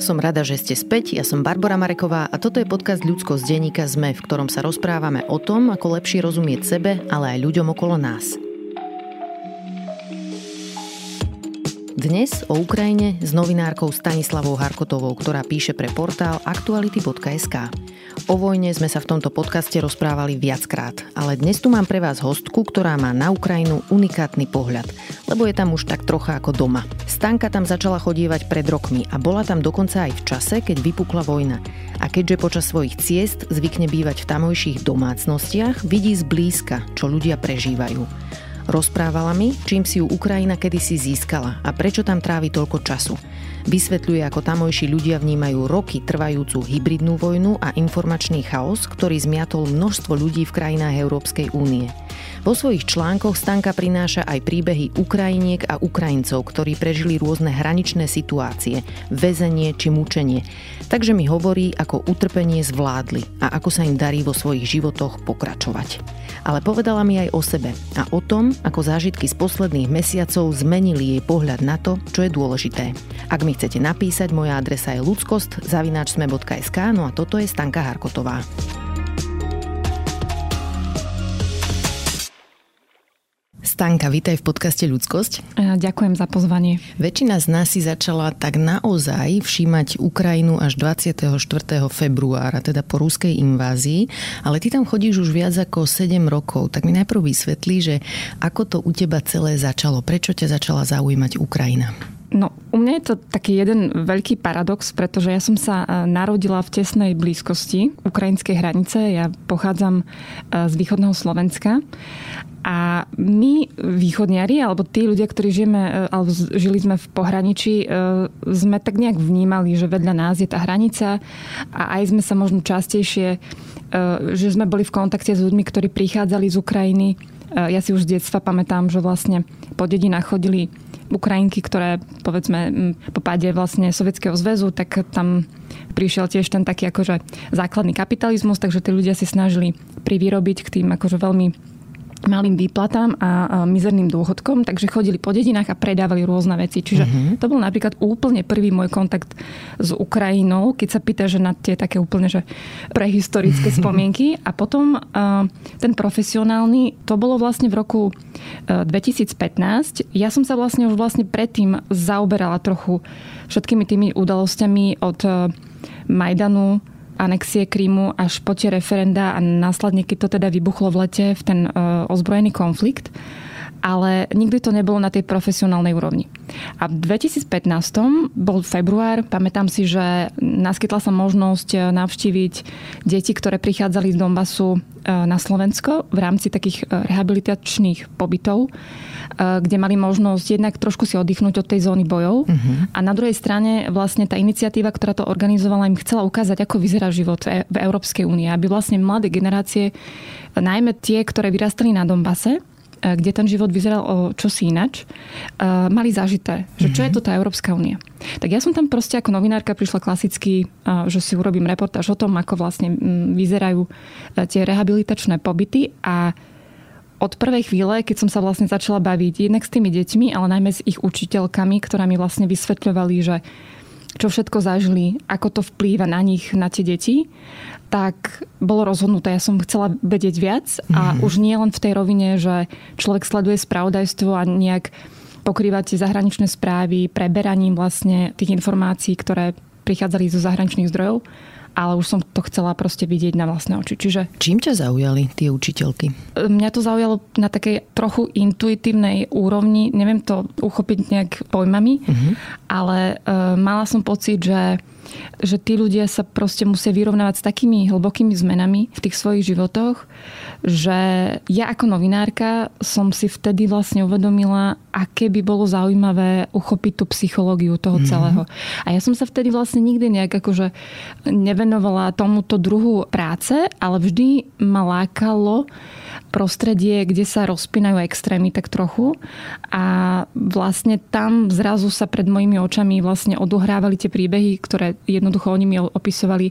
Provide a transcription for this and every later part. Som rada, že ste späť. Ja som Barbora Mareková a toto je podcast Ľudskosť denníka SME, v ktorom sa rozprávame o tom, ako lepšie rozumieť sebe, ale aj ľuďom okolo nás. Dnes o Ukrajine s novinárkou Stanislavou Harkotovou, ktorá píše pre portál aktuality.sk. O vojne sme sa v tomto podcaste rozprávali viackrát, ale dnes tu mám pre vás hostku, ktorá má na Ukrajinu unikátny pohľad, lebo je tam už tak trocha ako doma. Stanka tam začala chodievať pred rokmi a bola tam dokonca aj v čase, keď vypukla vojna. A keďže počas svojich ciest zvykne bývať v tamojších domácnostiach, vidí zblízka, čo ľudia prežívajú. Rozprávala mi, čím si ju Ukrajina kedysi získala a prečo tam trávi toľko času. Vysvetľuje, ako tamojší ľudia vnímajú roky trvajúcu hybridnú vojnu a informačný chaos, ktorý zmiatol množstvo ľudí v krajinách Európskej únie. Vo svojich článkoch Stanka prináša aj príbehy Ukrajiniek a Ukrajincov, ktorí prežili rôzne hraničné situácie, väzenie či mučenie. Takže mi hovorí, ako utrpenie zvládli a ako sa im darí vo svojich životoch pokračovať. Ale povedala mi aj o sebe a o tom, ako zážitky z posledných mesiacov zmenili jej pohľad na to, čo je dôležité. Ak mi chcete napísať, moja adresa je ludskost@sme.sk, no a toto je Stanka Harkotová. Stanka, vítaj v podcaste Ľudskosť. Ďakujem za pozvanie. Väčšina z nás si začala tak naozaj všímať Ukrajinu až 24. februára, teda po ruskej invázii, ale ty tam chodíš už viac ako 7 rokov. Tak mi najprv vysvetlí, že ako to u teba celé začalo, prečo ťa začala zaujímať Ukrajina? No, u mňa je to taký jeden veľký paradox, pretože ja som sa narodila v tesnej blízkosti ukrajinskej hranice. Ja pochádzam z východného Slovenska. A my, východniari, alebo tí ľudia, ktorí žili sme v pohraničí, sme tak nejak vnímali, že vedľa nás je tá hranica a aj sme sa možno častejšie, že sme boli v kontakte s ľuďmi, ktorí prichádzali z Ukrajiny. Ja si už z detstva pamätám, že vlastne po dedinách chodili Ukrajinky, ktoré, povedzme, po páde vlastne Sovietskeho zväzu, tak tam prišiel tiež ten taký akože základný kapitalizmus, takže tí ľudia si snažili privyrobiť k tým akože veľmi malým výplatám a mizerným dôchodkom, takže chodili po dedinách a predávali rôzne veci. Čiže to bol napríklad úplne prvý môj kontakt s Ukrajinou, keď sa pýta, že na tie také úplne že prehistorické spomienky. A potom ten profesionálny, to bolo vlastne v roku 2015. Ja som sa už predtým zaoberala trochu všetkými tými udalosťami od Majdanu, anexie Krymu až po tie referenda a následne, keď to teda vybuchlo v lete v ten ozbrojený konflikt. Ale nikdy to nebolo na tej profesionálnej úrovni. A v 2015. bol február. Pamätám si, že naskytla sa možnosť navštíviť deti, ktoré prichádzali z Donbasu na Slovensko v rámci takých rehabilitačných pobytov, kde mali možnosť jednak trošku si oddychnúť od tej zóny bojov. A na druhej strane vlastne tá iniciatíva, ktorá to organizovala, im chcela ukázať, ako vyzerá život v Európskej únii. Aby vlastne mladé generácie, najmä tie, ktoré vyrastali na Donbase, kde ten život vyzeral o čosi inač, mali zažité, že čo je to tá Európska únia. Tak ja som tam proste ako novinárka prišla klasicky, že si urobím reportáž o tom, ako vlastne vyzerajú tie rehabilitačné pobyty a od prvej chvíle, keď som sa vlastne začala baviť jednak s tými deťmi, ale najmä s ich učiteľkami, ktorá mi vlastne vysvetľovali, že čo všetko zažili, ako to vplýva na nich, na tie deti, tak bolo rozhodnuté. Ja som chcela vedieť viac a už nie len v tej rovine, že človek sleduje spravodajstvo a nejak pokrýva tie zahraničné správy preberaním vlastne tých informácií, ktoré prichádzali zo zahraničných zdrojov, ale už som to chcela proste vidieť na vlastné oči. Čiže čím ťa zaujali tie učiteľky? Mňa to zaujalo na takej trochu intuitívnej úrovni. Neviem to uchopiť nejak pojmami, ale mala som pocit, že tí ľudia sa proste musia vyrovnávať s takými hlbokými zmenami v tých svojich životoch, že ja ako novinárka som si vtedy vlastne uvedomila, aké by bolo zaujímavé uchopiť tú psychológiu toho celého. A ja som sa vtedy vlastne nikdy nejak akože nevenovala tomuto druhu práce, ale vždy ma lákalo prostredie, kde sa rozpínajú extrémy tak trochu a vlastne tam zrazu sa pred mojimi očami vlastne odohrávali tie príbehy, ktoré že jednoducho oni mi opisovali,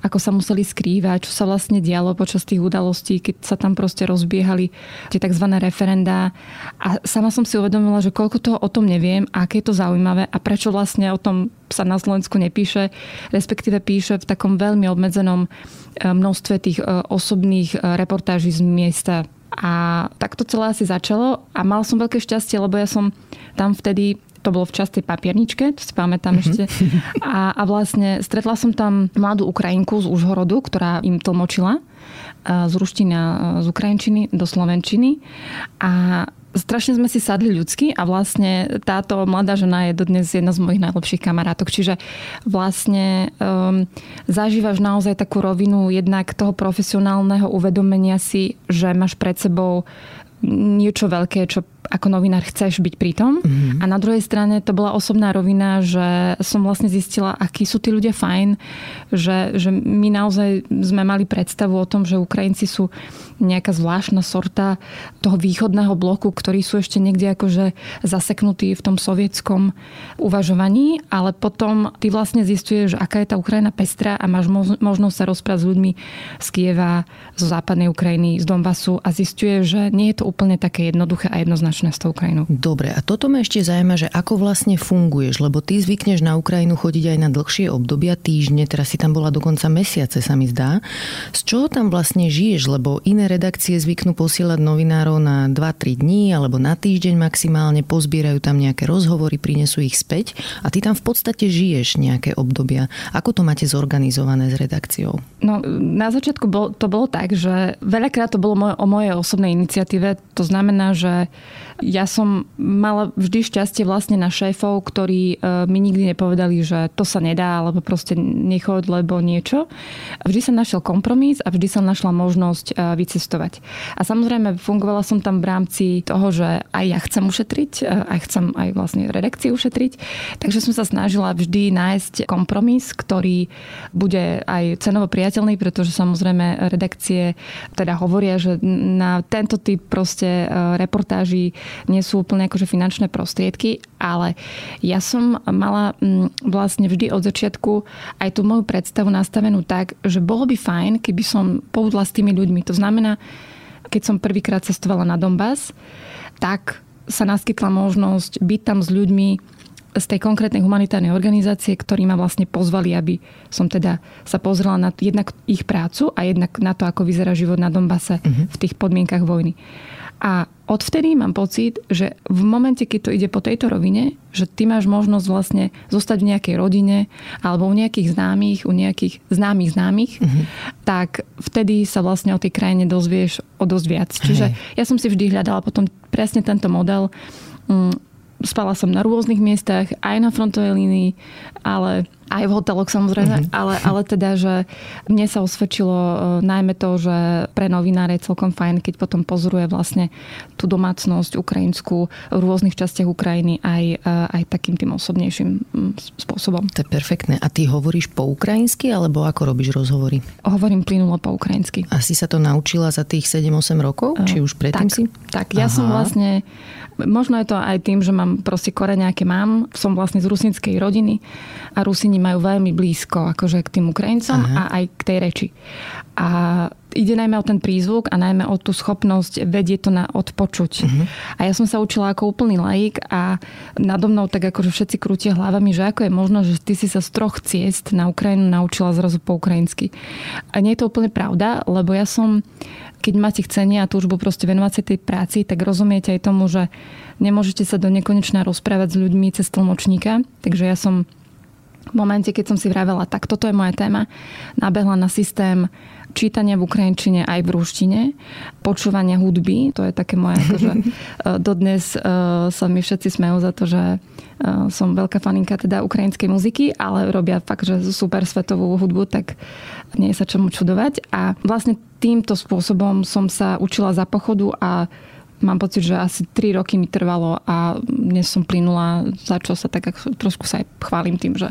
ako sa museli skrývať, čo sa vlastne dialo počas tých udalostí, keď sa tam proste rozbiehali tie tzv. Referendá. A sama som si uvedomila, že koľko toho o tom neviem, aké je to zaujímavé a prečo vlastne o tom sa na Slovensku nepíše, respektíve píše v takom veľmi obmedzenom množstve tých osobných reportáží z miesta. A tak to celé asi začalo a mal som veľké šťastie, lebo ja som tam vtedy, to bolo v častej papierničke, to si pamätám ešte. A vlastne stretla som tam mladú Ukrajinku z Užhorodu, ktorá im tlmočila z ruštiny, z ukrajinčiny do slovenčiny. A strašne sme si sadli ľudsky a vlastne táto mladá žena je dodnes jedna z mojich najlepších kamarátok. Čiže vlastne zažívaš naozaj takú rovinu jednak toho profesionálneho uvedomenia si, že máš pred sebou niečo veľké, čo ako novinár chceš byť pri tom. Mm-hmm. A na druhej strane to bola osobná rovina, že som vlastne zistila, akí sú tí ľudia fajn, že my naozaj sme mali predstavu o tom, že Ukrajinci sú nejaká zvláštna sorta toho východného bloku, ktorí sú ešte niekde akože zaseknutí v tom sovietskom uvažovaní, ale potom ty vlastne zistuješ, aká je tá Ukrajina pestrá a máš možnosť sa rozprávať s ľuďmi z Kieva, zo západnej Ukrajiny, z Donbasu a zistuješ, že nie je to úplne také jednoduché a jednoznačné s tou Ukrajinou. Dobre, a toto ma ešte zaujíma, že ako vlastne funguješ, lebo ty zvykneš na Ukrajinu chodiť aj na dlhšie obdobia, týždne, teraz si tam bola dokonca mesiace, sa mi zdá. Z čoho tam vlastne žiješ, lebo iné redakcie zvyknú posielať novinárov na 2-3 dní alebo na týždeň maximálne, pozbierajú tam nejaké rozhovory, prinesú ich späť a ty tam v podstate žiješ nejaké obdobia. Ako to máte zorganizované s redakciou? No, na začiatku to bolo tak, že veľakrát to bolo o mojej osobnej iniciatíve. To znamená, že ja som mala vždy šťastie vlastne na šéfov, ktorí mi nikdy nepovedali, že to sa nedá, alebo proste nechod, lebo niečo. Vždy som našiel kompromis a vždy som našla možnosť vycestovať. A samozrejme fungovala som tam v rámci toho, že aj ja chcem ušetriť, aj chcem aj vlastne redakciu ušetriť. Takže som sa snažila vždy nájsť kompromis, ktorý bude aj cenovo priateľný, pretože samozrejme redakcie teda hovoria, že na tento typ proste reportáží nie sú úplne akože finančné prostriedky, ale ja som mala vlastne vždy od začiatku aj tú moju predstavu nastavenú tak, že bolo by fajn, keby som pohodla s tými ľuďmi. To znamená, keď som prvýkrát cestovala na Donbas, tak sa naskytla možnosť byť tam s ľuďmi z tej konkrétnej humanitárnej organizácie, ktorí ma vlastne pozvali, aby som teda sa pozrela na jednak ich prácu a jednak na to, ako vyzerá život na Donbase v tých podmienkach vojny. A odvtedy mám pocit, že v momente, keď to ide po tejto rovine, že ty máš možnosť vlastne zostať v nejakej rodine alebo u nejakých známych, tak vtedy sa vlastne o tej krajine dozvieš o dosť viac. Čiže ja som si vždy hľadala potom presne tento model. Spala som na rôznych miestach, aj na frontovej línii, ale aj v hoteloch samozrejme, ale teda, že mne sa osvedčilo najmä to, že pre novinára je celkom fajn, keď potom pozoruje vlastne tú domácnosť ukrajinskú v rôznych častiach Ukrajiny aj takým tým osobnejším spôsobom. To je perfektné. A ty hovoríš po ukrajinsky, alebo ako robíš rozhovory? Hovorím plynulo po ukrajinsky. A si sa to naučila za tých 7-8 rokov? Či už predtým si? Tak, ja som vlastne, možno je to aj tým, že mám proste koreňa, aké mám. Som vlastne z rusínskej rodiny a Rusíni majú veľmi blízko akože k tým Ukrajincom a aj k tej reči. A ide najmä o ten prízvuk a najmä o tú schopnosť vedieť to na odpočuť. A ja som sa učila ako úplný laik a nado mnou tak akože všetci krútia hlavami, že ako je možno, že ty si sa z troch ciest na Ukrajinu naučila zrazu po ukrajinsky. A nie je to úplne pravda, lebo ja som, keď máte chcenie a túžbu proste venovať sa tej práci, tak rozumiete aj tomu, že nemôžete sa do nekonečna rozprávať s ľuďmi cez tlmočníka. Takže ja som v momente, keď som si vravela, tak toto je moja téma, nabehla na systém čítania v ukrajinčine aj v ruštine, počúvania hudby, to je také moje, akože dodnes sa mi všetci smejú za to, že som veľká faninka teda ukrajinskej muziky, ale robia fakt, že super svetovú hudbu, tak nie je sa čomu čudovať. A vlastne týmto spôsobom som sa učila za pochodu a mám pocit, že asi 3 roky mi trvalo a dnes som plynula, začal sa tak, trošku sa aj chválim tým, že,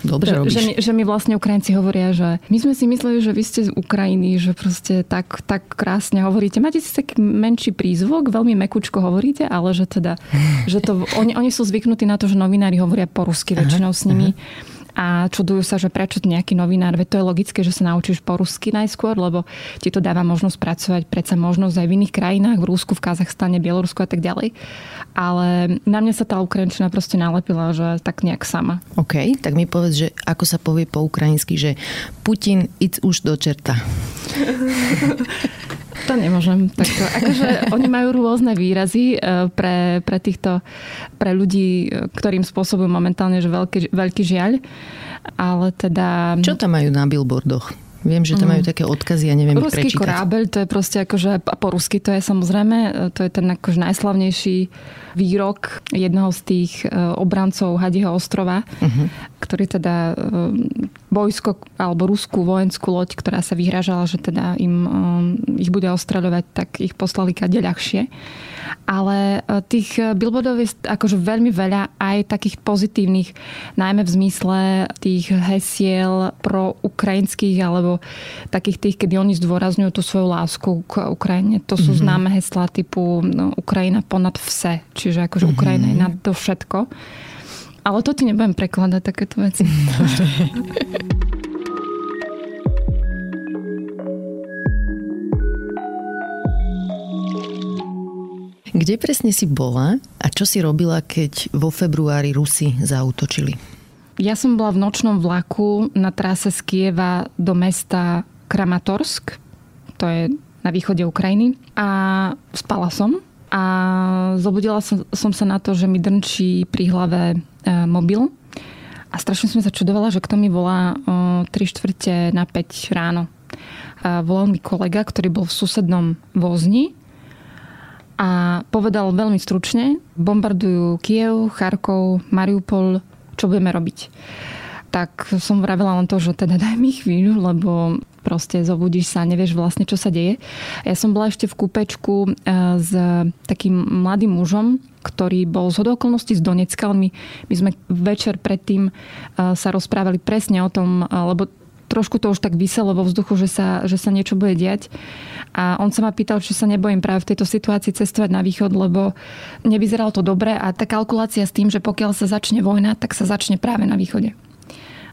dobre robíš. Že mi vlastne Ukrajinci hovoria, že my sme si mysleli, že vy ste z Ukrajiny, že proste tak krásne hovoríte. Máte si taký menší prízvuk, veľmi mekučko hovoríte, ale že teda, že to, oni sú zvyknutí na to, že novinári hovoria po rusky väčšinou s nimi. a čudujú sa, že prečo nejaký novinár, veď to je logické, že sa naučíš po rusky najskôr, lebo ti to dáva možnosť pracovať, predsa možnosť aj v iných krajinách, v Rusku, v Kazachstane, Bielorusku a tak ďalej. Ale na mňa sa tá ukrajinčina proste nalepila, že tak nejak sama. OK, tak mi povedz, že ako sa povie po ukrajinsky, že Putin idz už do čerta. To nemôžem takto. Akože oni majú rôzne výrazy pre ľudí, ktorým spôsobujú momentálne že veľký žiaľ. Ale teda... Čo tam majú na billboardoch? Viem, že tam majú také odkazy, ja neviem ich prečítať. Ruský korábel, to je proste akože, a po rusky to je samozrejme, to je ten akože najslavnejší výrok jednoho z tých obrancov Hadieho ostrova, ktorý teda vojsko, alebo ruskú vojenskú loď, ktorá sa vyhražala, že teda im ich bude ostreľovať, tak ich poslali kade ľahšie. Ale tých billboardov je akože veľmi veľa, aj takých pozitívnych, najmä v zmysle tých hesiel pro ukrajinských, alebo takých tých, kedy oni zdôrazňujú tú svoju lásku k Ukrajine. To sú známe heslá typu Ukrajina ponad vse. Čiže akože Ukrajina je nad to všetko. Ale to ti nebudem prekladať takéto veci. Kde presne si bola a čo si robila, keď vo februári Rusi zaútočili? Ja som bola v nočnom vlaku na trase z Kieva do mesta Kramatorsk, to je na východe Ukrajiny, a spala som a zobudila som sa na to, že mi drnčí pri hlave mobil a strašne som sa čudovala, že kto mi volá o 3:15 ráno. Volal mi kolega, ktorý bol v susednom vozni a povedal veľmi stručne: bombardujú Kiev, Charkov, Mariupol, čo budeme robiť. Tak som vravila len to, že teda daj mi chvíľu, lebo proste zobudíš sa, nevieš vlastne, čo sa deje. Ja som bola ešte v kúpečku s takým mladým mužom, ktorý bol zhodou okolností z Donecka. My sme večer predtým sa rozprávali presne o tom, lebo trošku to už tak viselo vo vzduchu, že sa niečo bude diať. A on sa ma pýtal, či sa nebojím práve v tejto situácii cestovať na východ, lebo nevyzeralo to dobre a tá kalkulácia s tým, že pokiaľ sa začne vojna, tak sa začne práve na východe.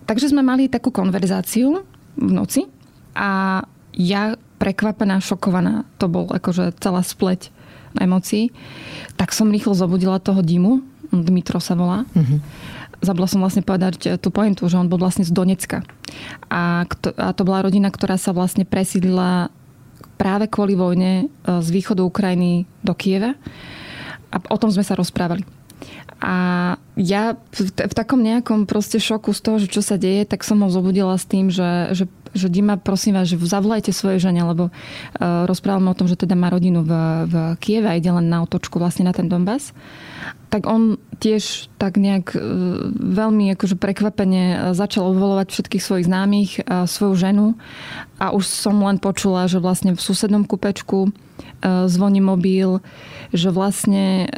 Takže sme mali takú konverzáciu v noci a ja prekvapená, šokovaná, to bol akože celá spleť emócií, tak som rýchlo zobudila toho Dimu, Dmitro sa volá. Zabudla som vlastne povedať tú pointu, že on bol vlastne z Donecka. A to bola rodina, ktorá sa vlastne presídlila práve kvôli vojne z východu Ukrajiny do Kieva. A o tom sme sa rozprávali. A ja v takom nejakom proste šoku z toho, že čo sa deje, tak som ho zobudila s tým, že Dima, prosím vás, že zavolajte svojej žene, lebo rozprávame o tom, že teda má rodinu v Kieve a ide len na otočku vlastne na ten Donbas. Tak on tiež tak nejak veľmi akože prekvapene začal obvolovať všetkých svojich známych, svoju ženu a už som len počula, že vlastne v susednom kúpečku zvoní mobil, že vlastne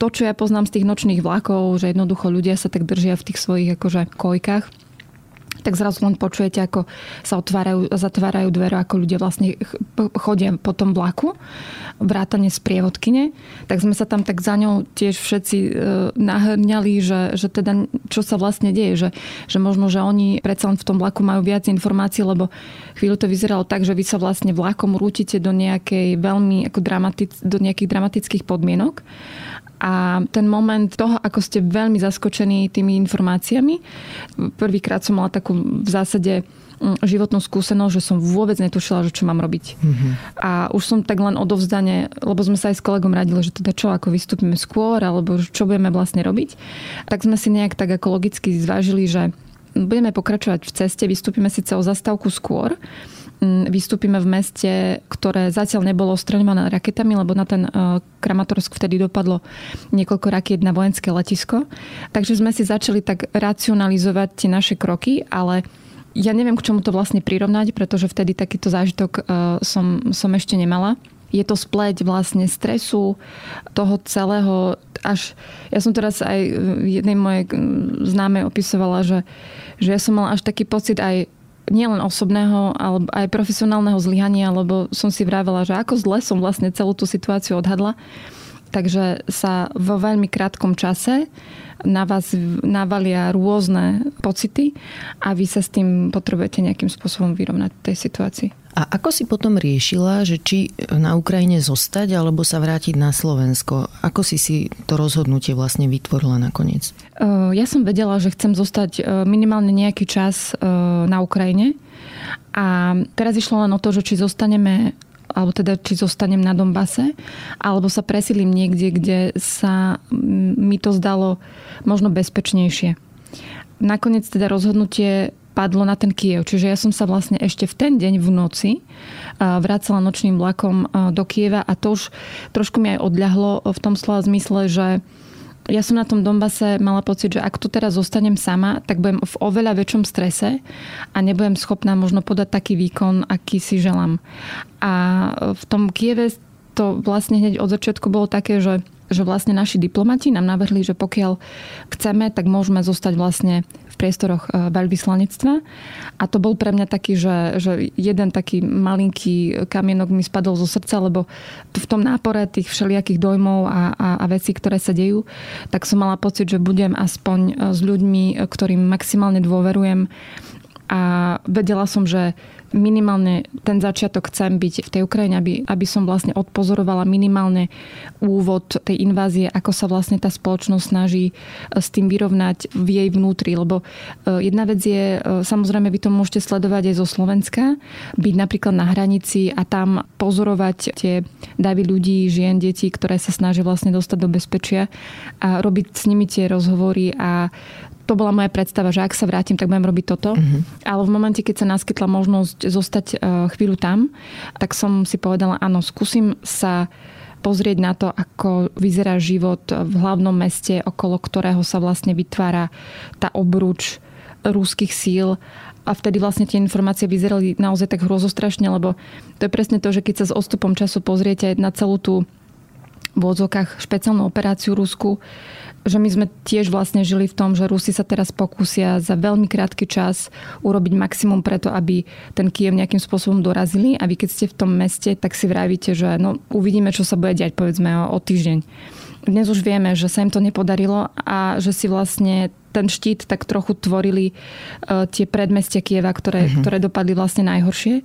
to, čo ja poznám z tých nočných vlakov, že jednoducho ľudia sa tak držia v tých svojich akože kojkách, tak zrazu len počujete, ako sa zatvárajú dvere, ako ľudia vlastne chodia po tom vlaku, vrátane sprievodkyne. Tak sme sa tam tak za ňou tiež všetci nahrňali, že teda čo sa vlastne deje, že možno, že oni predsa len v tom vlaku majú viac informácií, lebo chvíľu to vyzeralo tak, že vy sa vlastne vlakom rútite do nejakej veľmi ako do nejakých dramatických podmienok. A ten moment toho, ako ste veľmi zaskočení tými informáciami. Prvýkrát som mala takú v zásade životnú skúsenosť, že som vôbec netušila, že čo mám robiť. A už som tak len odovzdane, lebo sme sa aj s kolegom radili, že teda čo, ako vystúpime skôr, alebo čo budeme vlastne robiť. Tak sme si nejak tak ako logicky zvážili, že budeme pokračovať v ceste, vystúpime síce o zastávku skôr, vystúpime v meste, ktoré zatiaľ nebolo ostreľované raketami, lebo na ten Kramatorsk vtedy dopadlo niekoľko rakiet na vojenské letisko. Takže sme si začali tak racionalizovať tie naše kroky, ale ja neviem, k čomu to vlastne prirovnať, pretože vtedy takýto zážitok som ešte nemala. Je to spleť vlastne stresu toho celého, až ja som teraz aj jednej mojej známej opisovala, že ja som mala až taký pocit aj nielen osobného, ale aj profesionálneho zlyhania, lebo som si vravela, že ako zle som vlastne celú tú situáciu odhadla Takže sa vo veľmi krátkom čase na vás navalia rôzne pocity a vy sa s tým potrebujete nejakým spôsobom vyrovnať v tej situácii. A ako si potom riešila, že či na Ukrajine zostať alebo sa vrátiť na Slovensko? Ako si to rozhodnutie vlastne vytvorila nakoniec? Ja som vedela, že chcem zostať minimálne nejaký čas na Ukrajine a teraz išlo len o to, že či zostaneme alebo teda či zostanem na Donbase, alebo sa presilím niekde, kde sa mi to zdalo možno bezpečnejšie. Nakoniec teda rozhodnutie padlo na ten Kyjev. Čiže ja som sa vlastne ešte v ten deň v noci vracala nočným vlakom do Kyjeva a to už trošku mi aj odľahlo v tom slova zmysle, že ja som na tom Donbase mala pocit, že ak tu teraz zostanem sama, tak budem v oveľa väčšom strese a nebudem schopná možno podať taký výkon, aký si želám. A v tom Kyjeve to vlastne hneď od začiatku bolo také, že vlastne naši diplomati nám navrhli, že pokiaľ chceme, tak môžeme zostať vlastne v priestoroch veľvyslanectva. A to bol pre mňa taký, že jeden taký malinký kamienok mi spadol zo srdca, lebo v tom nápore tých všelijakých dojmov a vecí, ktoré sa dejú, tak som mala pocit, že budem aspoň s ľuďmi, ktorým maximálne dôverujem. A vedela som, že minimálne ten začiatok chcem byť v tej Ukrajine, aby som vlastne odpozorovala minimálne úvod tej invázie, ako sa vlastne tá spoločnosť snaží s tým vyrovnať v jej vnútri. Lebo jedna vec je, samozrejme vy to môžete sledovať aj zo Slovenska, byť napríklad na hranici a tam pozorovať tie davy ľudí, žien, detí, ktoré sa snažia vlastne dostať do bezpečia a robiť s nimi tie rozhovory a to bola moja predstava, že ak sa vrátim, tak budem robiť toto. Uh-huh. Ale v momente, keď sa naskytla možnosť zostať chvíľu tam, tak som si povedala, áno, skúsim sa pozrieť na to, ako vyzerá život v hlavnom meste, okolo ktorého sa vlastne vytvára tá obruč ruských síl. A vtedy vlastne tie informácie vyzerali naozaj tak hrozostrašne, lebo to je presne to, že keď sa s odstupom času pozriete na celú tú v odzokách špeciálnu operáciu Rusku, že my sme tiež vlastne žili v tom, že Rusi sa teraz pokúsia za veľmi krátky čas urobiť maximum preto, aby ten Kyjev nejakým spôsobom dorazili a vy keď ste v tom meste, tak si vravíte, že no, uvidíme, čo sa bude diať, povedzme o týždeň. Dnes už vieme, že sa im to nepodarilo a že si vlastne ten štít tak trochu tvorili tie predmestia Kyjeva, ktoré dopadli vlastne najhoršie.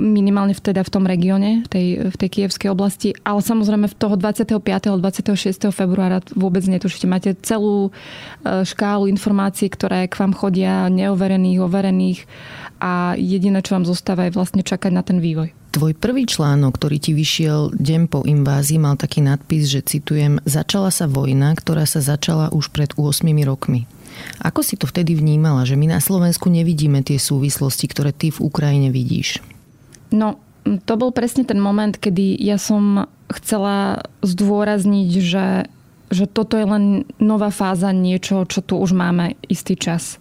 Minimálne teda v tom regióne, v tej kyjevskej oblasti. Ale samozrejme v toho 25. 26. februára vôbec netušíte. Máte celú škálu informácií, ktoré k vám chodia neoverených, overených a jediné, čo vám zostáva, je vlastne čakať na ten vývoj. Tvoj prvý článok, ktorý ti vyšiel deň po invázii, mal taký nadpis, že citujem, začala sa vojna, ktorá sa začala už pred 8 rokmi. Ako si to vtedy vnímala, že my na Slovensku nevidíme tie súvislosti, ktoré ty v Ukrajine vidíš? No, to bol presne ten moment, kedy ja som chcela zdôrazniť, že toto je len nová fáza niečo, čo tu už máme istý čas.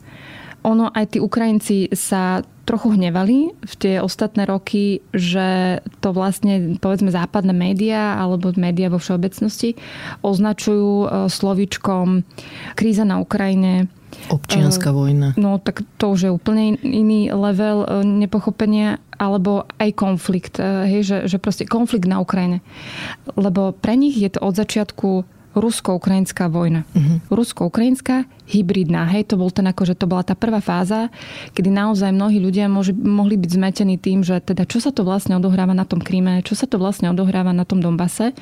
Ono, aj tí Ukrajinci sa trochu hnevali v tie ostatné roky, že to vlastne, povedzme, západné médiá alebo médiá vo všeobecnosti označujú slovíčkom kríza na Ukrajine. Občianska vojna. No, tak to už je úplne iný level nepochopenia, alebo aj konflikt. Hej, že proste konflikt na Ukrajine. Lebo pre nich je to od začiatku rusko-ukrajinská vojna. Rusko-ukrajinská, hybridná. Hej, to bol ten akože, to bola tá prvá fáza, kedy naozaj mnohí ľudia mohli byť zmetení tým, že teda čo sa to vlastne odohráva na tom Kryme, čo sa to vlastne odohráva na tom Donbase.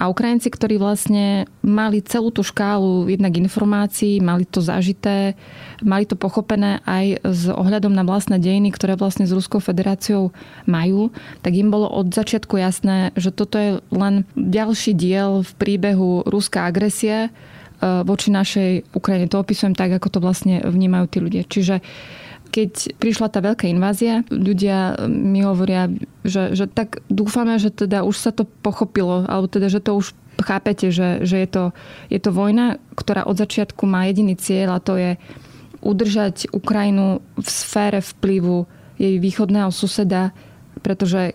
A Ukrajinci, ktorí vlastne mali celú tú škálu jednak informácií, mali to zažité, mali to pochopené aj s ohľadom na vlastné dejiny, ktoré vlastne s Ruskou federáciou majú, tak im bolo od začiatku jasné, že toto je len ďalší diel v príbehu ruská agresie voči našej Ukrajine. To opisujem tak, ako to vlastne vnímajú tí ľudia. Čiže keď prišla tá veľká invázia, ľudia mi hovoria, že tak dúfame, že teda už sa to pochopilo, alebo teda, že to už chápete, že je to vojna, ktorá od začiatku má jediný cieľ a to je udržať Ukrajinu v sfére vplyvu jej východného suseda, pretože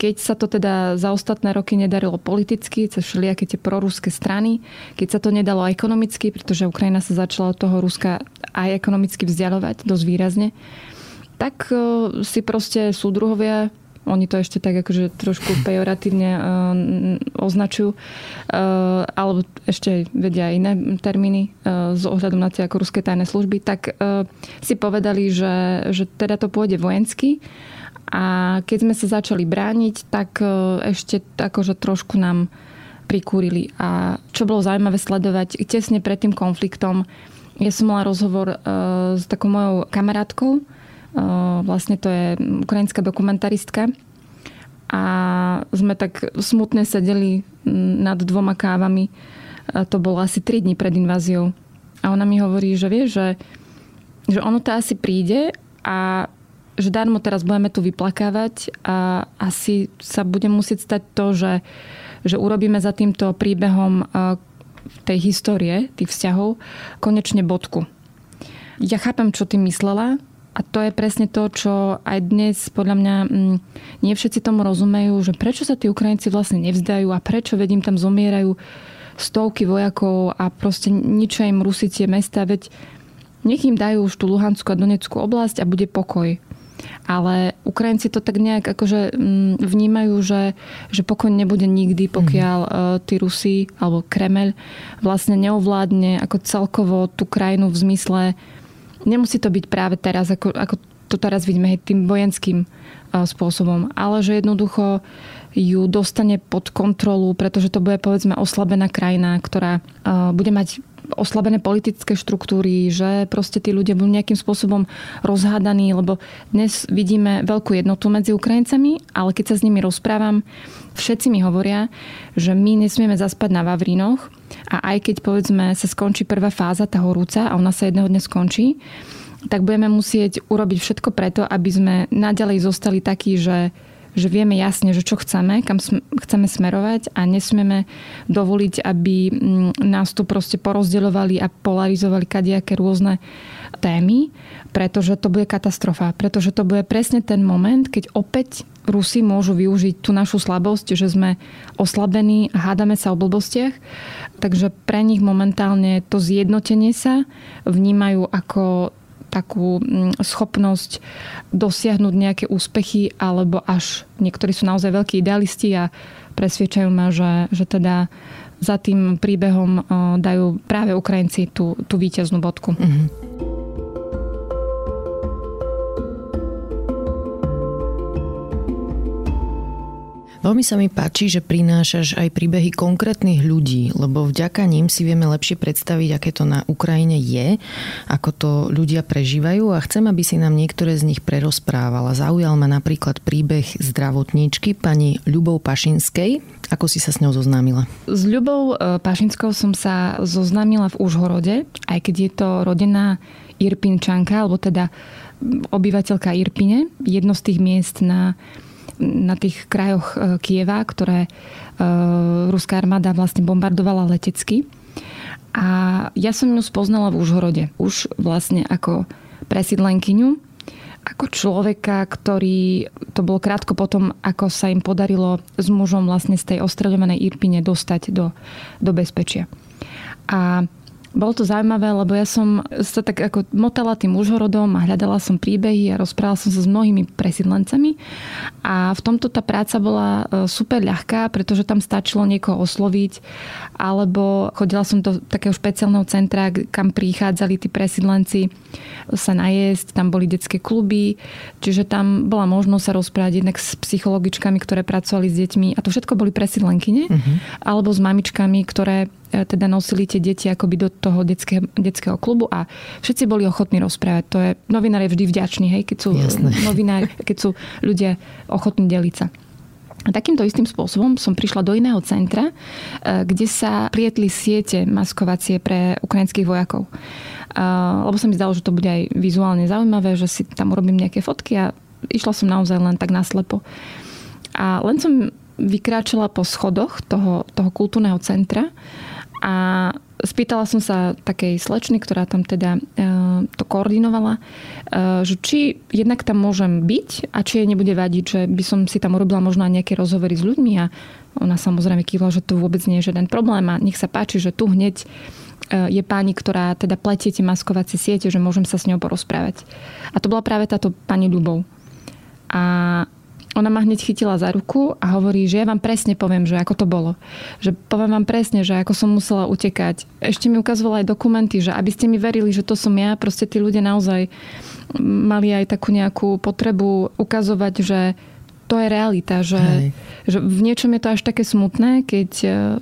keď sa to teda za ostatné roky nedarilo politicky, cez všelijaké tie proruské strany, keď sa to nedalo ekonomicky, pretože Ukrajina sa začala od toho Ruska aj ekonomicky vzdialovať dosť výrazne, tak si proste súdruhovia oni to ešte tak akože trošku pejoratívne označujú, alebo ešte vedia iné termíny s ohľadom na tie ako ruské tajné služby, tak si povedali, že teda to pôjde vojensky. A keď sme sa začali brániť, tak ešte akože trošku nám prikúrili. A čo bolo zaujímavé sledovať, tesne pred tým konfliktom ja som mala rozhovor s takou mojou kamarátkou, vlastne to je ukrajinská dokumentaristka, a sme tak smutne sedeli nad 2 kávami. To bolo asi 3 dní pred inváziou. A ona mi hovorí, že vie, že ono to asi príde a že darmo teraz budeme tu vyplakávať a asi sa bude musieť stať to, že urobíme za týmto príbehom tej histórie, tých vzťahov, konečne bodku. Ja chápem, čo ty myslela, a to je presne to, čo aj dnes podľa mňa nie všetci tomu rozumejú, že prečo sa tí Ukrajinci vlastne nevzdajú a prečo vedím tam zomierajú stovky vojakov a proste ničia im Rusi tie mesta, veď nech im dajú už tú Luhanskú a Donetskú oblasť a bude pokoj. Ale Ukrajinci to tak nejak akože vnímajú, že pokoj nebude nikdy, pokiaľ tí Rusi alebo Kremeľ vlastne neovládne ako celkovo tú krajinu v zmysle, nemusí to byť práve teraz, ako to teraz vidíme tým vojenským spôsobom, ale že jednoducho ju dostane pod kontrolu, pretože to bude povedzme oslabená krajina, ktorá bude mať oslabené politické štruktúry, že proste tí ľudia budú nejakým spôsobom rozhádaní, lebo dnes vidíme veľkú jednotu medzi Ukrajincami, ale keď sa s nimi rozprávam, všetci mi hovoria, že my nesmieme zaspať na vavrinoch, a aj keď povedzme sa skončí prvá fáza, tá horúca, a ona sa jedného dne skončí, tak budeme musieť urobiť všetko preto, aby sme naďalej zostali takí, že vieme jasne, že čo chceme, kam chceme smerovať, a nesmieme dovoliť, aby nás tu proste porozdeľovali a polarizovali kadejaké rôzne témy, pretože to bude katastrofa. Pretože to bude presne ten moment, keď opäť Rusi môžu využiť tú našu slabosť, že sme oslabení a hádame sa o blbostiach. Takže pre nich momentálne to zjednotenie sa vnímajú ako takú schopnosť dosiahnuť nejaké úspechy, alebo až niektorí sú naozaj veľkí idealisti a presviečajú ma, že teda za tým príbehom dajú práve Ukrajinci tú víťaznú bodku. Mm-hmm. Veľmi sa mi páči, že prinášaš aj príbehy konkrétnych ľudí, lebo vďaka nim si vieme lepšie predstaviť, aké to na Ukrajine je, ako to ľudia prežívajú, a chcem, aby si nám niektoré z nich prerozprávala. Zaujal ma napríklad príbeh zdravotníčky pani Ľubov Pašinskej. Ako si sa s ňou zoznámila? S Ľubou Pašinskou som sa zoznámila v Užhorode, aj keď je to rodená Irpinčanka, alebo teda obyvateľka Irpine, jedno z tých miest na tých krajoch Kieva, ktoré ruská armáda vlastne bombardovala letecky. A ja som ju spoznala v Užhorode. Už vlastne ako presídlenkyňu, ako človeka, ktorý, to bolo krátko potom, ako sa im podarilo s mužom vlastne z tej ostreľovanej Irpine dostať do bezpečia. A bolo to zaujímavé, lebo ja som sa tak ako motala tým Užhorodom a hľadala som príbehy a rozprávala som sa s mnohými presídlencami. A v tomto tá práca bola super ľahká, pretože tam stačilo niekoho osloviť, alebo chodila som do takého špeciálneho centra, kam prichádzali tí presídlenci sa najesť, tam boli detské kluby, čiže tam bola možnosť sa rozprávať jednak s psychologičkami, ktoré pracovali s deťmi, a to všetko boli presídlenkyne, alebo s mamičkami, ktoré teda nosili tie deti akoby do toho detského klubu, a všetci boli ochotní rozprávať. To je, novinár je vždy vďačný, hej, keď sú novinári, keď sú ľudia ochotní deliť sa. A takýmto istým spôsobom som prišla do iného centra, kde sa prietli siete maskovacie pre ukrajinských vojakov. Lebo sa mi zdalo, že to bude aj vizuálne zaujímavé, že si tam urobím nejaké fotky, a išla som naozaj len tak naslepo. A len som vykráčala po schodoch toho kultúrneho centra a spýtala som sa takej slečny, ktorá tam teda to koordinovala, že či jednak tam môžem byť a či jej nebude vadiť, že by som si tam urobila možno aj nejaké rozhovory s ľuďmi, a ona samozrejme kývla, že to vôbec nie je žiaden problém, a nech sa páči, že tu hneď je pani, ktorá teda pletie tie maskovacie siete, že môžem sa s ňou porozprávať. A to bola práve táto pani Ľubov. A ona ma hneď chytila za ruku a hovorí, že ja vám presne poviem, že ako to bolo. Že poviem vám presne, že ako som musela utekať. Ešte mi ukazovala aj dokumenty, že aby ste mi verili, že to som ja, proste tí ľudia naozaj mali aj takú nejakú potrebu ukazovať, že to je realita, že v niečom je to až také smutné, keď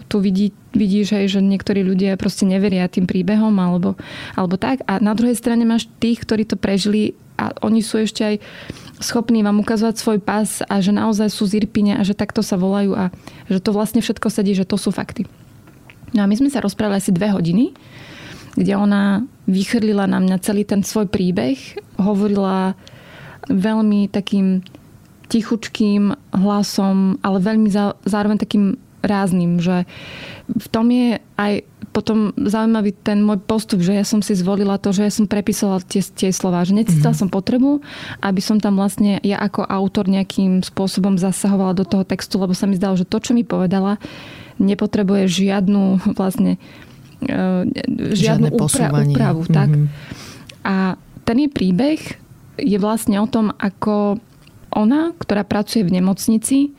tu vidíš aj, že niektorí ľudia proste neveria tým príbehom alebo tak. A na druhej strane máš tých, ktorí to prežili a oni sú ešte aj schopní vám ukazovať svoj pas a že naozaj sú z Irpine a že takto sa volajú a že to vlastne všetko sedí, že to sú fakty. No a my sme sa rozprávali asi 2 hodiny, kde ona vychrlila na mňa celý ten svoj príbeh, hovorila veľmi takým tichučkým hlasom, ale veľmi zároveň takým rázným, že v tom je aj potom zaujímavý ten môj postup, že ja som si zvolila to, že ja som prepísala tie slová, že necítila som potrebu, aby som tam vlastne ja ako autor nejakým spôsobom zasahovala do toho textu, lebo sa mi zdalo, že to, čo mi povedala, nepotrebuje žiadnu vlastne žiadnu úpravu. Tak? A ten jej príbeh je vlastne o tom, ako ona, ktorá pracuje v nemocnici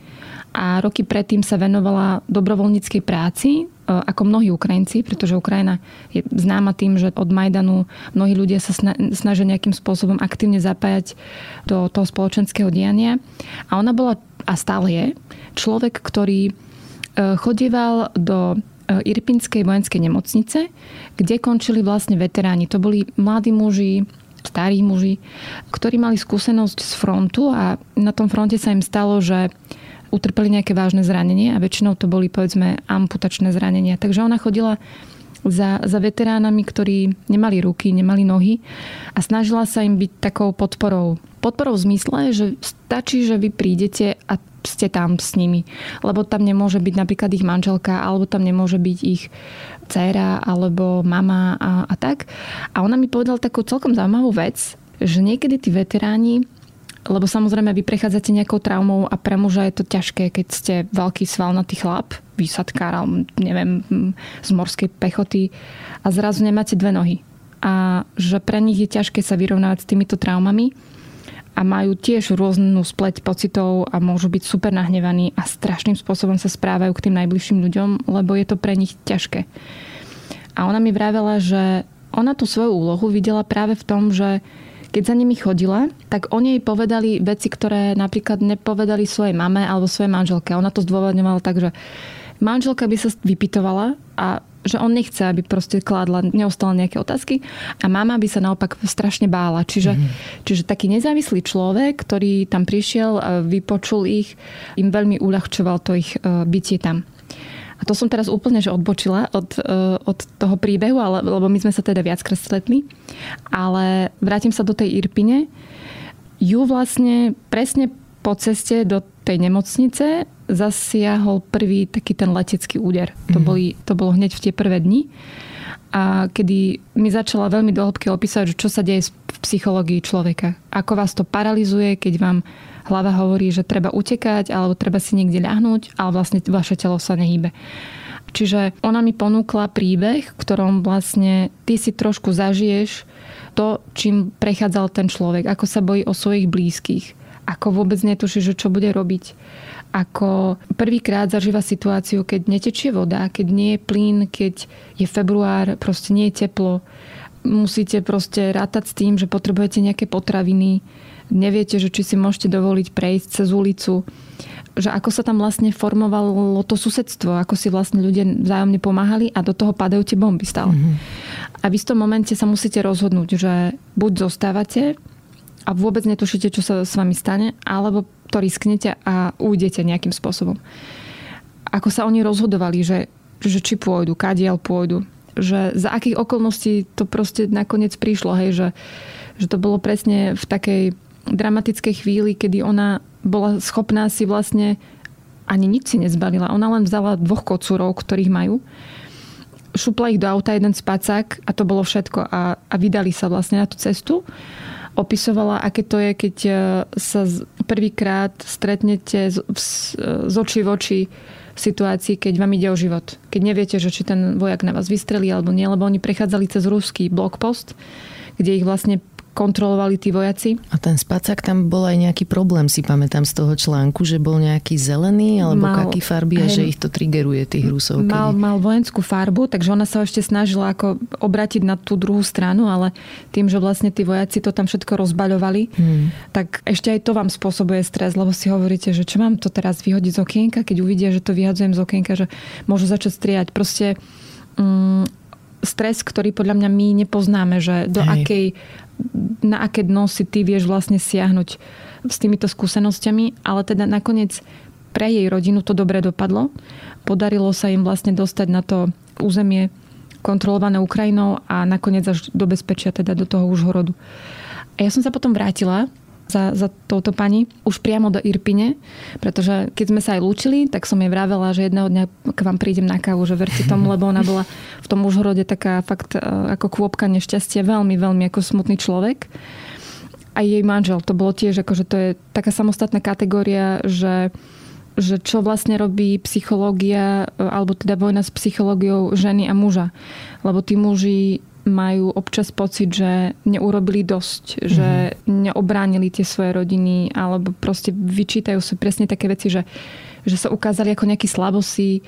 a roky predtým sa venovala dobrovoľníckej práci, ako mnohí Ukrajinci, pretože Ukrajina je známa tým, že od Majdanu mnohí ľudia sa snažia nejakým spôsobom aktívne zapájať do toho spoločenského diania. A ona bola a stále je človek, ktorý chodieval do Irpinskej vojenskej nemocnice, kde končili vlastne veteráni. To boli mladí muži, starí muži, ktorí mali skúsenosť z frontu a na tom fronte sa im stalo, že utrpeli nejaké vážne zranenie a väčšinou to boli, povedzme, amputačné zranenia. Takže ona chodila za veteránami, ktorí nemali ruky, nemali nohy a snažila sa im byť takou podporou. Podporou v zmysle, že stačí, že vy prídete a ste tam s nimi. Lebo tam nemôže byť napríklad ich manželka, alebo tam nemôže byť ich dcéra, alebo mama a tak. A ona mi povedala takú celkom zaujímavú vec, že niekedy tí veteráni, lebo samozrejme vy prechádzate nejakou traumou a pre muža je to ťažké, keď ste veľký svalnatý chlap, výsadkár, alebo neviem, z morskej pechoty a zrazu nemáte 2 nohy. A že pre nich je ťažké sa vyrovnávať s týmito traumami a majú tiež rôznu spleť pocitov a môžu byť super nahnevaní a strašným spôsobom sa správajú k tým najbližším ľuďom, lebo je to pre nich ťažké. A ona mi vravela, že ona tú svoju úlohu videla práve v tom, že keď za nimi chodila, tak oni jej povedali veci, ktoré napríklad nepovedali svojej mame alebo svojej manželke. Ona to zdôvodňovala tak, že manželka by sa vypytovala a že on nechce, aby proste kládla neustále nejaké otázky a mama by sa naopak strašne bála. Čiže taký nezávislý človek, ktorý tam prišiel, vypočul ich, im veľmi uľahčoval to ich bytie tam. A to som teraz úplne že odbočila od toho príbehu, ale, lebo my sme sa teda viackrát stretli. Ale vrátim sa do tej Irpine. Ju vlastne presne po ceste do tej nemocnice zasiahol prvý taký ten letecký úder. To bolo hneď v tie prvé dni. A kedy mi začala veľmi dohĺbky opísať, čo sa deje v psychológii človeka. Ako vás to paralizuje, keď vám hlava hovorí, že treba utekať, alebo treba si niekde ľahnúť, ale vlastne vaše telo sa nehýbe. Čiže ona mi ponúkla príbeh, ktorom vlastne ty si trošku zažiješ to, čím prechádzal ten človek. Ako sa bojí o svojich blízkych. Ako vôbec netušíš, čo bude robiť. Ako prvýkrát zažíva situáciu, keď netečie voda, keď nie je plyn, keď je február, proste nie je teplo. Musíte proste rátať s tým, že potrebujete nejaké potraviny. Neviete, že či si môžete dovoliť prejsť cez ulicu. Že ako sa tam vlastne formovalo to susedstvo, ako si vlastne ľudia vzájomne pomáhali a do toho padajú tie bomby stále. A v istom momente sa musíte rozhodnúť, že buď zostávate a vôbec netušíte, čo sa s vami stane, alebo to risknete a ujdete nejakým spôsobom. Ako sa oni rozhodovali, že či pôjdu, kadiaľ pôjdu, že za akých okolností to proste nakoniec prišlo, hej, že to bolo presne v takej dramatickej chvíli, kedy ona bola schopná si vlastne ani nič si nezbalila. Ona len vzala 2 kocúrov, ktorých majú, šupla ich do auta, 1 spacák a to bolo všetko a vydali sa vlastne na tú cestu. Opisovala, aké to je, keď sa prvýkrát stretnete z očí v oči v situácii, keď vám ide o život. Keď neviete, že či ten vojak na vás vystrelí alebo nie, lebo oni prechádzali cez ruský blogpost, kde ich vlastne kontrolovali tí vojaci. A ten spacák, tam bol aj nejaký problém, si pamätám z toho článku, že bol nejaký zelený alebo kaký farby a že ich to triggeruje tých Rusov. Mal vojenskú farbu, takže ona sa ešte snažila ako obrátiť na tú druhú stranu, ale tým, že vlastne tí vojaci to tam všetko rozbaľovali, tak ešte aj to vám spôsobuje stres, lebo si hovoríte, že čo mám to teraz vyhodiť z okienka, keď uvidia, že to vyhadzujem z okienka, že môžu začať strieľať. Proste stres, ktorý podľa mňa my nepoznáme, že na aké dno si ty vieš vlastne siahnuť s týmito skúsenosťami, ale teda nakoniec pre jej rodinu to dobre dopadlo. Podarilo sa im vlastne dostať na to územie kontrolované Ukrajinou a nakoniec až do bezpečia, teda do toho Užhorodu. A ja som sa potom vrátila za touto pani už priamo do Irpine, pretože keď sme sa aj lúčili, tak som jej vravela, že jedného dňa k vám prídem na kávu, že verte tomu, lebo ona bola v tom Užhorode taká fakt ako kôpka nešťastie, veľmi, veľmi ako smutný človek. A jej manžel, to bolo tiež ako, že to je taká samostatná kategória, že čo vlastne robí psychológia, alebo teda vojna s psychológiou ženy a muža. Lebo tí muži majú občas pocit, že neurobili dosť, že neobránili tie svoje rodiny, alebo proste vyčítajú si presne také veci, že sa ukázali ako nejakí slabosí.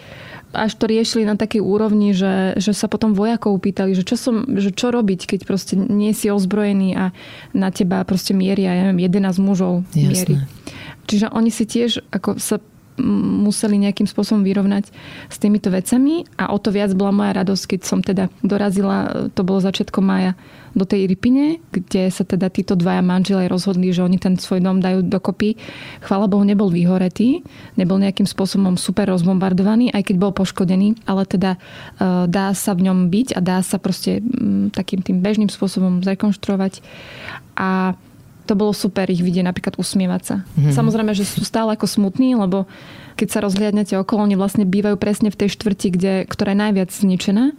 Až to riešili na takej úrovni, že sa potom vojakov pýtali, že čo robiť, keď proste nie si ozbrojený a na teba proste mieria, ja neviem, 11 mužov mierí. Čiže oni si tiež ako sa museli nejakým spôsobom vyrovnať s týmito vecami a o to viac bola moja radosť, keď som teda dorazila, to bolo začiatkom mája, do tej Irpine, kde sa teda títo dvaja manželia rozhodli, že oni ten svoj dom dajú dokopy. Chvála Bohu, nebol vyhoretý, nebol nejakým spôsobom super rozbombardovaný, aj keď bol poškodený, ale teda dá sa v ňom byť a dá sa proste takým tým bežným spôsobom zrekonštruovať a to bolo super ich vidieť, napríklad usmievať sa. Samozrejme, že sú stále ako smutní, lebo keď sa rozhliadnete okolo, oni vlastne bývajú presne v tej štvrti, ktorá je najviac zničená.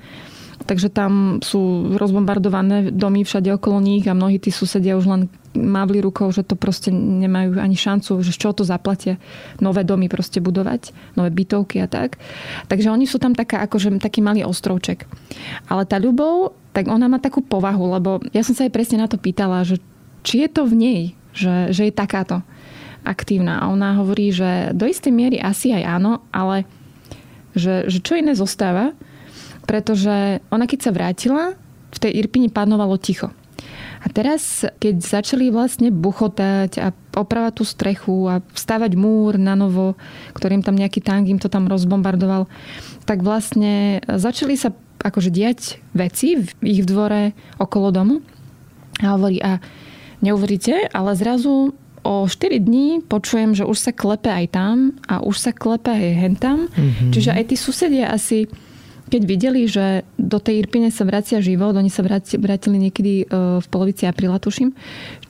Takže tam sú rozbombardované domy všade okolo nich a mnohí tí susedia už len mávli rukou, že to proste nemajú ani šancu, že z čoho to zaplatia nové domy proste budovať, nové bytovky a tak. Takže oni sú tam akože taký malý ostrovček. Ale tá Ľubov, tak ona má takú povahu, lebo ja som sa aj presne na to pýtala, že či je to v nej, že je takáto aktívna. A ona hovorí, že do istej miery asi aj áno, ale že čo iné zostáva, pretože ona keď sa vrátila, v tej Irpine panovalo ticho. A teraz, keď začali vlastne buchotať a opravať tú strechu a vstávať múr na novo, ktorým tam nejaký tank im to tam rozbombardoval, tak vlastne začali sa akože diať veci v ich dvore okolo domu. A hovorí, a neuveríte, ale zrazu o 4 dní počujem, že už sa klepe aj tam a už sa klepe aj hentam. Čiže aj tí susedia asi, keď videli, že do tej Irpine sa vracia život, oni sa vrátili niekedy v polovici apríla, tuším.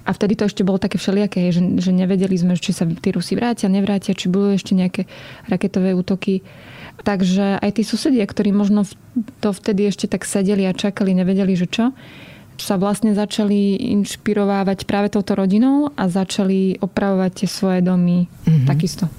A vtedy to ešte bolo také všelijaké, že nevedeli sme, či sa tí Rusi vrátia, nevrátia, či budú ešte nejaké raketové útoky. Takže aj tí susedia, ktorí možno to vtedy ešte tak sedeli a čakali, nevedeli, že čo, sa vlastne začali inšpirovávať práve touto rodinou a začali opravovať tie svoje domy takisto.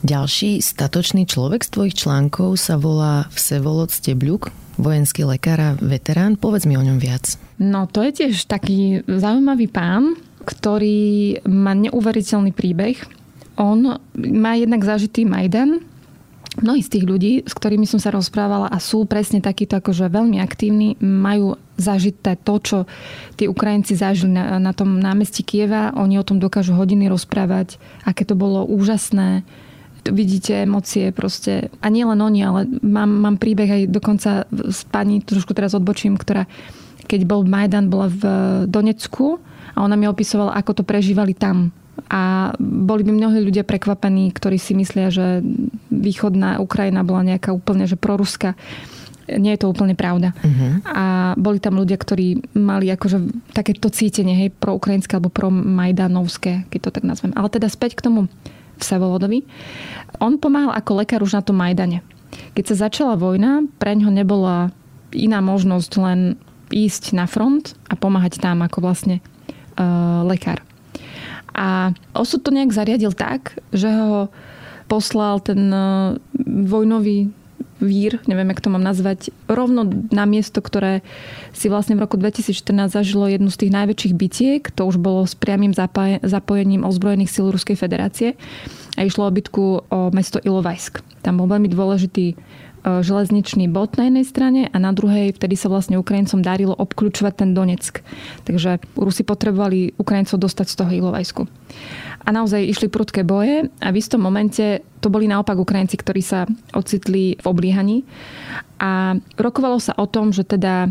Ďalší statočný človek z tvojich článkov sa volá Vsevolod Stebľuk, vojenský lekár a veterán. Povedz mi o ňom viac. No to je tiež taký zaujímavý pán, ktorý má neuveriteľný príbeh. On má jednak zažitý Majdan. Mnohí z tých ľudí, s ktorými som sa rozprávala a sú presne takíto akože veľmi aktívni, majú zažité to, čo tí Ukrajinci zažili na tom námestí Kieva. Oni o tom dokážu hodiny rozprávať, aké to bolo úžasné. Vidíte emócie proste. A nie len oni, ale mám príbeh aj dokonca s pani, trošku teraz odbočím, ktorá, keď bol Majdan, bola v Donecku a ona mi opisovala, ako to prežívali tam. A boli by mnohí ľudia prekvapení, ktorí si myslia, že východná Ukrajina bola nejaká úplne, že proruská. Nie je to úplne pravda. A boli tam ľudia, ktorí mali akože takéto cítenie, hej, pro ukrajinské alebo pro majdanovské, keď to tak nazvem. Ale teda späť k tomu Vsevolodovi. On pomáhal ako lekár už na tom Majdane. Keď sa začala vojna, preň ho nebola iná možnosť len ísť na front a pomáhať tam ako vlastne lekár. A osud to nejak zariadil tak, že ho poslal ten vojnový vír, neviem, jak to mám nazvať, rovno na miesto, ktoré si vlastne v roku 2014 zažilo jednu z tých najväčších bitiek. To už bolo s priamým zapojením ozbrojených síl Ruskej federácie. A išlo o bitku o mesto Ilovajsk. Tam bol veľmi dôležitý železničný bod na jednej strane a na druhej vtedy sa vlastne Ukrajincom darilo obkľúčovať ten Donetsk. Takže Rusi potrebovali Ukrajincov dostať z toho Ilovajsku. A naozaj išli prudké boje a v istom momente to boli naopak Ukrajinci, ktorí sa ocitli v obliehaní. A rokovalo sa o tom, že teda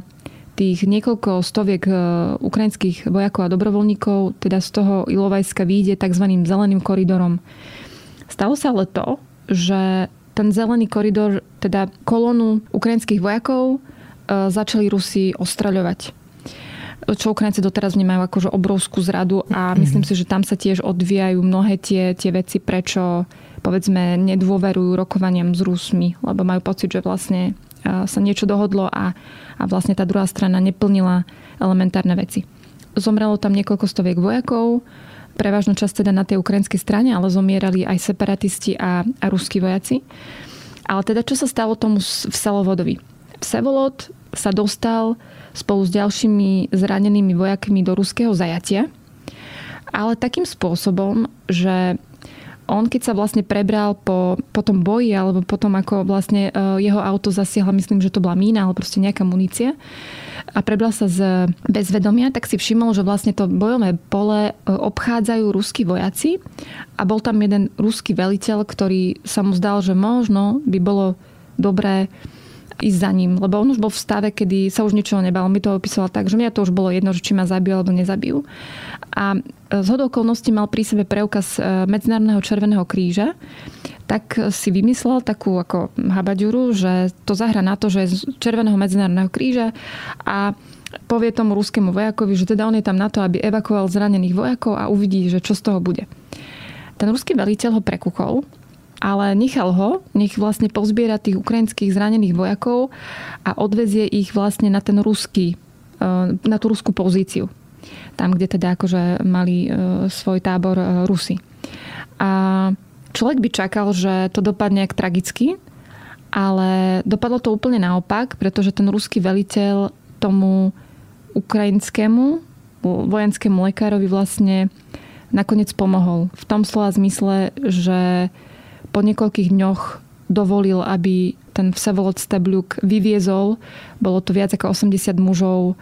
tých niekoľko stoviek ukrajinských vojakov a dobrovoľníkov teda z toho Ilovajska vyjde tzv. Zeleným koridorom. Stalo sa ale to, že ten zelený koridor, teda kolónu ukrajinských vojakov, začali Rusi ostreľovať. Čo Ukrajinci doteraz vnímajú akože obrovskú zradu a myslím si, že tam sa tiež odvíjajú mnohé tie veci, prečo povedzme nedôverujú rokovaniam s Rusmi, lebo majú pocit, že vlastne sa niečo dohodlo a vlastne tá druhá strana neplnila elementárne veci. Zomrelo tam niekoľko stoviek vojakov, prevažnú časť teda na tej ukrajinskej strane, ale zomierali aj separatisti a ruskí vojaci. Ale teda čo sa stalo tomu Vsevolodovi? Vsevolod sa dostal spolu s ďalšími zranenými vojakmi do ruského zajatia, ale takým spôsobom, že on keď sa vlastne prebral po tom boji, alebo potom ako vlastne jeho auto zasiahla, myslím, že to bola mína, alebo proste nejaká munícia, a prebral sa z bezvedomia, tak si všimol, že vlastne to bojové pole obchádzajú ruskí vojaci a bol tam jeden ruský veliteľ, ktorý sa mu zdal, že možno by bolo dobré ísť za ním, lebo on už bol v stave, kedy sa už ničoho nebal. On mi to opísal tak, že mňa to už bolo jedno, že či ma zabijú alebo nezabijú. A zhodou okolností mal pri sebe preukaz Medzinárodného červeného kríža, tak si vymyslel takú ako habaďuru, že to zahra na to, že je z Červeného medzinárodného kríža a povie tomu ruskému vojakovi, že teda on je tam na to, aby evakuoval zranených vojakov a uvidí, že čo z toho bude. Ten ruský veliteľ ho prekúkol, ale nechal ho, nech vlastne pozbiera tých ukrajinských zranených vojakov a odvezie ich vlastne na ten ruský, na tú ruskú pozíciu. Tam, kde teda akože mali svoj tábor Rusy. A človek by čakal, že to dopadne nejak tragicky, ale dopadlo to úplne naopak, pretože ten ruský veliteľ tomu ukrajinskému vojenskému lekárovi vlastne nakoniec pomohol. V tom slova zmysle, že po niekoľkých dňoch dovolil, aby ten Vsevolod Stebľuk vyviezol. Bolo to viac ako 80 mužov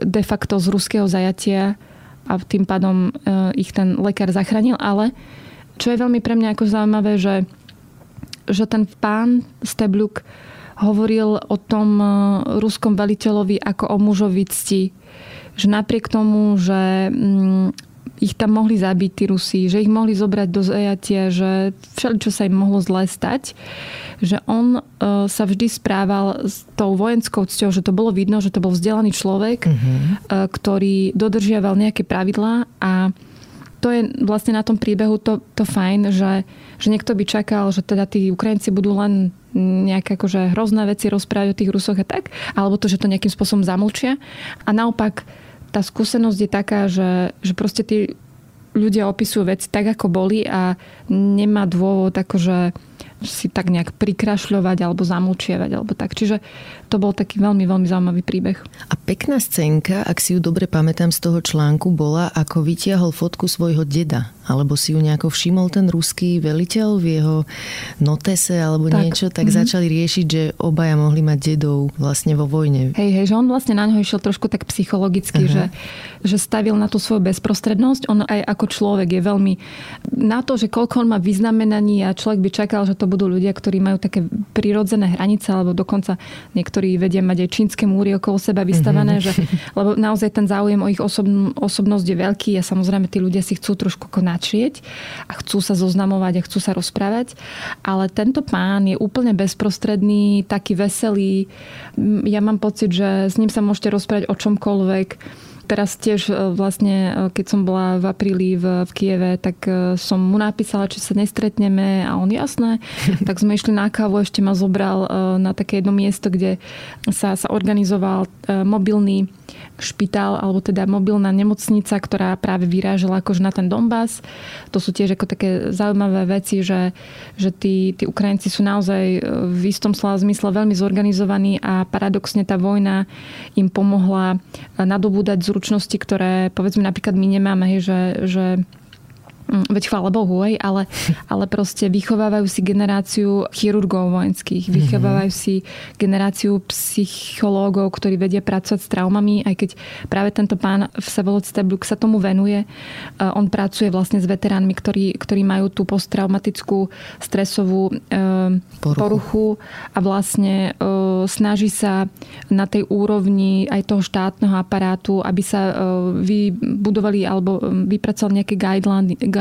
de facto z ruského zajatia a tým pádom ich ten lekár zachránil. Ale čo je veľmi pre mňa ako zaujímavé, že ten pán Stebľuk hovoril o tom ruskom veliteľovi ako o mužovi cti. Že napriek tomu, že ich tam mohli zabiť tí Rusi, že ich mohli zobrať do zajatia, že všeličo sa im mohlo zle stať, že on sa vždy správal s tou vojenskou cťou, že to bolo vidno, že to bol vzdelaný človek, ktorý dodržiaval nejaké pravidlá a to je vlastne na tom príbehu to fajn, že niekto by čakal, že teda tí Ukrajinci budú len nejaké akože hrozné veci rozprávať o tých Rusoch a tak, alebo to, že to nejakým spôsobom zamlčia. A naopak tá skúsenosť je taká, že proste tí ľudia opisujú veci tak, ako boli a nemá dôvod akože si tak nejak prikrašľovať alebo zamlčievať alebo tak. Čiže to bol taký veľmi, veľmi zaujímavý príbeh. A pekná scénka, ak si ju dobre pamätám z toho článku, bola, ako vytiahol fotku svojho deda. Alebo si ju nejako všimol ten ruský veliteľ v jeho notese alebo tak, niečo, tak začali riešiť, že obaja mohli mať dedov vlastne vo vojne. Hej, že on vlastne na ňo išiel trošku tak psychologicky, že stavil na tú svoju bezprostrednosť. On aj ako človek je veľmi na to, že koľko on má vyznamenaní a človek by čakal, že to budú ľudia, ktorí majú také prirodzené hranice, alebo dokonca niektorí vedia mať aj čínske múry okolo seba vystavané, lebo naozaj ten záujem o ich osobnosť je veľký a samozrejme tí ľudia si chcú trošku načrieť a chcú sa zoznamovať a chcú sa rozprávať, ale tento pán je úplne bezprostredný, taký veselý. Ja mám pocit, že s ním sa môžete rozprávať o čomkoľvek. Teraz tiež vlastne, keď som bola v apríli v Kieve, tak som mu napísala, či sa nestretneme a on jasné. Tak sme išli na kávu, ešte ma zobral na také jedno miesto, kde sa organizoval mobilný špitál, alebo teda mobilná nemocnica, ktorá práve vyrážala akože na ten Donbas. To sú tiež ako také zaujímavé veci, že tí Ukrajinci sú naozaj v istom slova zmysle veľmi zorganizovaní a paradoxne tá vojna im pomohla nadobúdať zručnosti, ktoré povedzme napríklad my nemáme, že veď chvála Bohu, ale proste vychovávajú si generáciu chirurgov vojenských, vychovávajú si generáciu psychológov, ktorí vedia pracovať s traumami, aj keď práve tento pán Vsevolod Stebľuk sa tomu venuje. On pracuje vlastne s veteránmi, ktorí majú tú posttraumatickú stresovú poruchu a vlastne snaží sa na tej úrovni aj toho štátneho aparátu, aby sa vybudovali alebo vypracovali nejaké guideliny,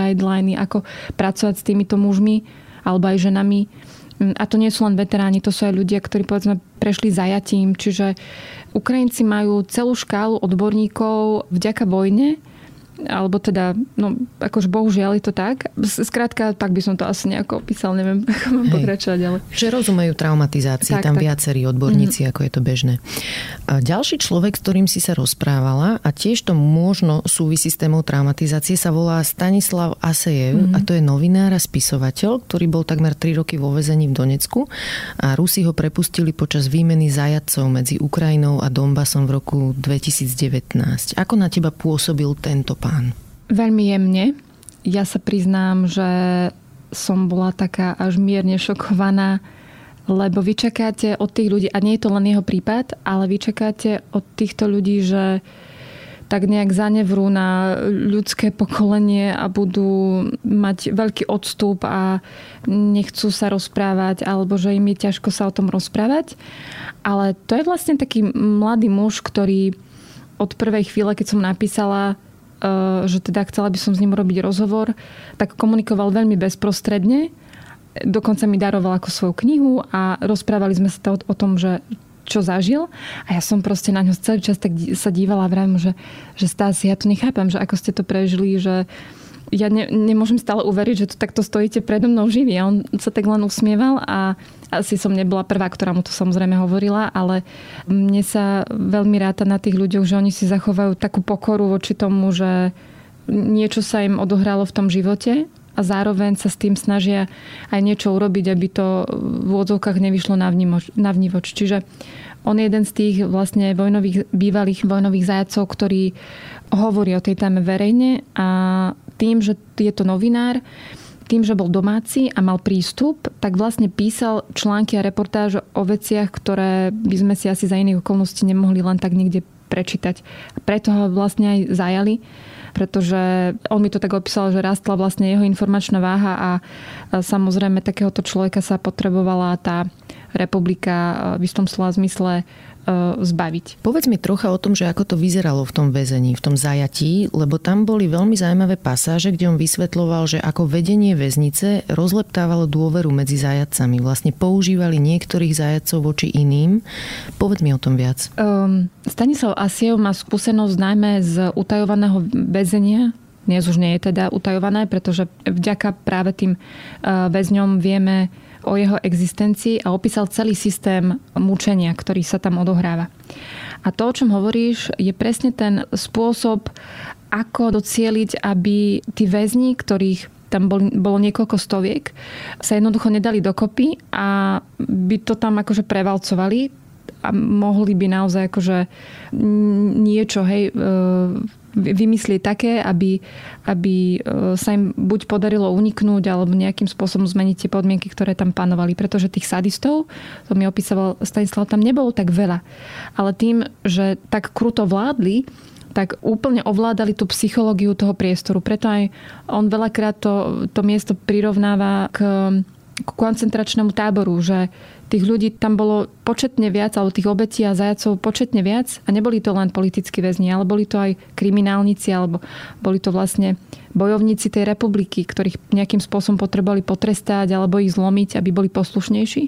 ako pracovať s týmito mužmi alebo aj ženami. A to nie sú len veteráni, to sú aj ľudia, ktorí povedzme prešli zajatím. Čiže Ukrajinci majú celú škálu odborníkov vďaka vojne, alebo teda, no akože bohužiaľ je to tak. Skrátka, tak by som to asi nejako opísal, neviem, ako mám pokračovať ďalej. Že rozumejú traumatizácii, tak. Viacerí odborníci, ako je to bežné. A ďalší človek, s ktorým si sa rozprávala, a tiež to možno súvisí s témou traumatizácie, sa volá Stanislav Asejev, a to je novinár a spisovateľ, ktorý bol takmer 3 roky vo väzení v Donecku a Rusi ho prepustili počas výmeny zajatcov medzi Ukrajinou a Donbasom v roku 2019. Ako na teba pôsobil tento pán? Veľmi jemne. Ja sa priznám, že som bola taká až mierne šokovaná, lebo vy čakáte od tých ľudí, a nie je to len jeho prípad, ale vy čakáte od týchto ľudí, že tak nejak zanevrú na ľudské pokolenie a budú mať veľký odstup a nechcú sa rozprávať, alebo že im je ťažko sa o tom rozprávať. Ale to je vlastne taký mladý muž, ktorý od prvej chvíle, keď som napísala, že teda chcela by som s ním robiť rozhovor, tak komunikoval veľmi bezprostredne. Dokonca mi daroval ako svoju knihu a rozprávali sme sa o tom, že čo zažil. A ja som proste na ňo celý čas tak sa dívala a vravím, že Stasi, ja to nechápam, že ako ste to prežili, že ja nemôžem stále uveriť, že to takto stojíte predo mnou živý. A on sa tak len usmieval a asi som nebola prvá, ktorá mu to samozrejme hovorila, ale mne sa veľmi ráta na tých ľuďoch, že oni si zachovajú takú pokoru voči tomu, že niečo sa im odohralo v tom živote a zároveň sa s tým snažia aj niečo urobiť, aby to v odzovkách nevyšlo na vnívoč. Čiže on je jeden z tých vlastne bývalých vojnových zajacov, ktorí hovorí o tej téme verejne a tým, že je to novinár, tým, že bol domáci a mal prístup, tak vlastne písal články a reportáže o veciach, ktoré by sme si asi za iných okolností nemohli len tak niekde prečítať. A preto ho vlastne aj zajali, pretože on mi to tak opísal, že rastla vlastne jeho informačná váha a samozrejme takéhoto človeka sa potrebovala tá republika v istom slova zmysle zbaviť. Povedz mi trocha o tom, že ako to vyzeralo v tom väzení, v tom zajatí, lebo tam boli veľmi zaujímavé pasáže, kde on vysvetľoval, že ako vedenie väznice rozleptávalo dôveru medzi zajatcami. Vlastne používali niektorých zajatcov voči iným. Povedz mi o tom viac. Stanislav Asejev má skúsenosť najmä z utajovaného väzenia. Dnes už nie je teda utajované, pretože vďaka práve tým väzňom vieme o jeho existencii a opísal celý systém mučenia, ktorý sa tam odohráva. A to, o čom hovoríš, je presne ten spôsob, ako docieliť, aby tí väzni, ktorých tam bolo niekoľko stoviek, sa jednoducho nedali dokopy a by to tam akože prevalcovali a mohli by naozaj akože niečo, vymyslieť také, aby sa im buď podarilo uniknúť alebo nejakým spôsobom zmeniť tie podmienky, ktoré tam panovali. Pretože tých sadistov, to mi opísal Stanislav, tam nebolo tak veľa. Ale tým, že tak kruto vládli, tak úplne ovládali tú psychológiu toho priestoru. Preto aj on veľakrát to miesto prirovnáva k koncentračnému táboru, že tých ľudí tam bolo početne viac, alebo tých obetí a zajacov početne viac a neboli to len politickí väzni, ale boli to aj kriminálnici, alebo boli to vlastne bojovníci tej republiky, ktorých nejakým spôsobom potrebovali potrestať alebo ich zlomiť, aby boli poslušnejší.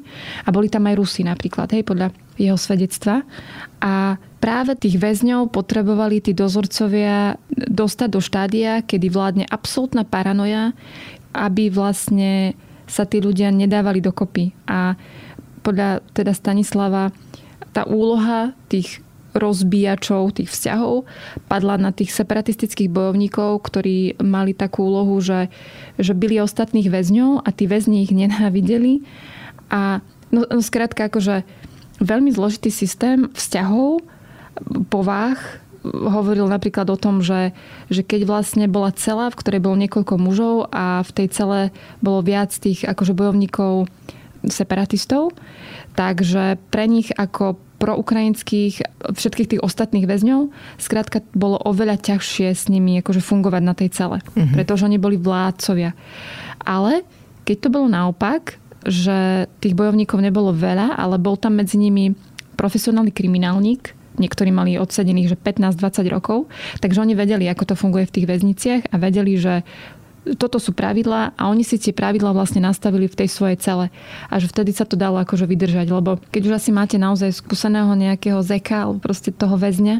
A boli tam aj Rusi napríklad, podľa jeho svedectva. A práve tých väzňov potrebovali tí dozorcovia dostať do štádia, kedy vládne absolútna paranoja, aby vlastne sa tí ľudia nedávali dokopy. A podľa teda Stanislava tá úloha tých rozbíjačov tých vzťahov, padla na tých separatistických bojovníkov, ktorí mali takú úlohu, že byli ostatných väzňov a tí väzni ich nenávideli. A no skrátka, akože veľmi zložitý systém vzťahov, povách. Hovoril napríklad o tom, že keď vlastne bola cela, v ktorej bolo niekoľko mužov a v tej cele bolo viac tých akože bojovníkov separatistov, takže pre nich ako proukrajinských všetkých tých ostatných väzňov skrátka bolo oveľa ťažšie s nimi akože fungovať na tej cele, pretože oni boli vládcovia. Ale keď to bolo naopak, že tých bojovníkov nebolo veľa, ale bol tam medzi nimi profesionálny kriminálnik, niektorí mali odsedených, že 15-20 rokov, takže oni vedeli, ako to funguje v tých väzniciach a vedeli, že toto sú pravidlá a oni si tie pravidlá vlastne nastavili v tej svojej cele. A že vtedy sa to dalo akože vydržať, lebo keď už asi máte naozaj skúseného nejakého zeka alebo proste toho väzňa,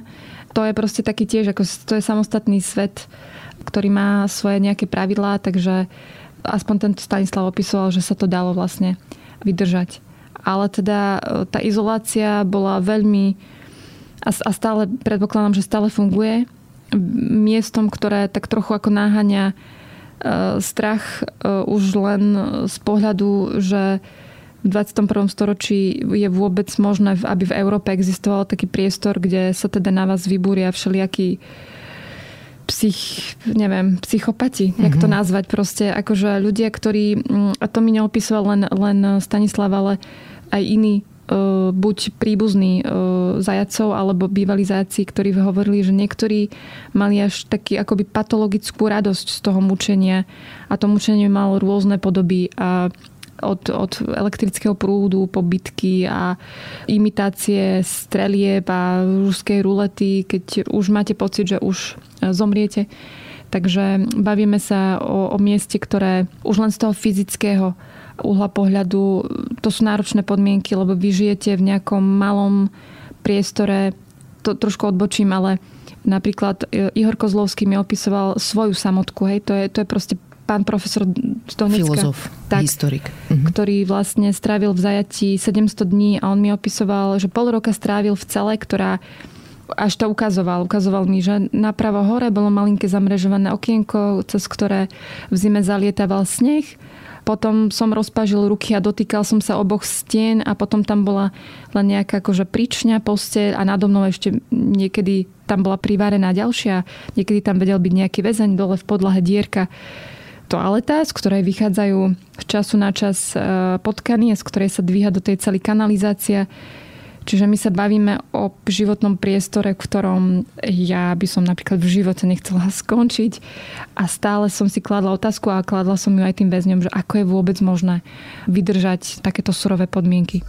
to je proste taký tiež, ako to je samostatný svet, ktorý má svoje nejaké pravidlá, takže aspoň tento Stanislav opisoval, že sa to dalo vlastne vydržať. Ale teda tá izolácia bola veľmi a stále, predpokladám, že stále funguje miestom, ktoré tak trochu ako naháňa strach už len z pohľadu, že v 21. storočí je vôbec možné, aby v Európe existoval taký priestor, kde sa teda na vás vybúria všelijakí psychopati, jak to nazvať proste. Akože ľudia, ktorí, a to mi neopisoval len Stanislav, ale aj iní, buď príbuzní zajacov alebo bývalí zajaci, ktorí hovorili, že niektorí mali až taký akoby patologickú radosť z toho mučenia a to mučenie malo rôzne podoby a od elektrického prúdu po bitky a imitácie strelieb a ruskej rulety, keď už máte pocit, že už zomriete. Takže bavíme sa o mieste, ktoré už len z toho fyzického uhla pohľadu, to sú náročné podmienky, lebo vy žijete v nejakom malom priestore. To trošku odbočím, ale napríklad Ihor Kozlovský mi opisoval svoju samotku. Hej? To je proste pán profesor z Donecka. Filozof, historik. Ktorý vlastne strávil v zajatí 700 dní a on mi opisoval, že pol roka strávil v cele, ktorá až to ukazoval mi, že napravo hore bolo malinké zamrežované okienko, cez ktoré v zime zalietaval sneh. Potom som rozpažil ruky a dotýkal som sa oboch stien a potom tam bola len nejaká akože pričňa, posteľ a nado mnou ešte niekedy tam bola privárená ďalšia. Niekedy tam vedel byť nejaký väzeň, dole v podlahe dierka. Toaleta, z ktorej vychádzajú z času na čas potkany, z ktorej sa dvíha do tej celý kanalizácia. Čiže my sa bavíme o životnom priestore, v ktorom ja by som napríklad v živote nechcela skončiť. A stále som si kladla otázku a kladla som ju aj tým väzňom, že ako je vôbec možné vydržať takéto surové podmienky.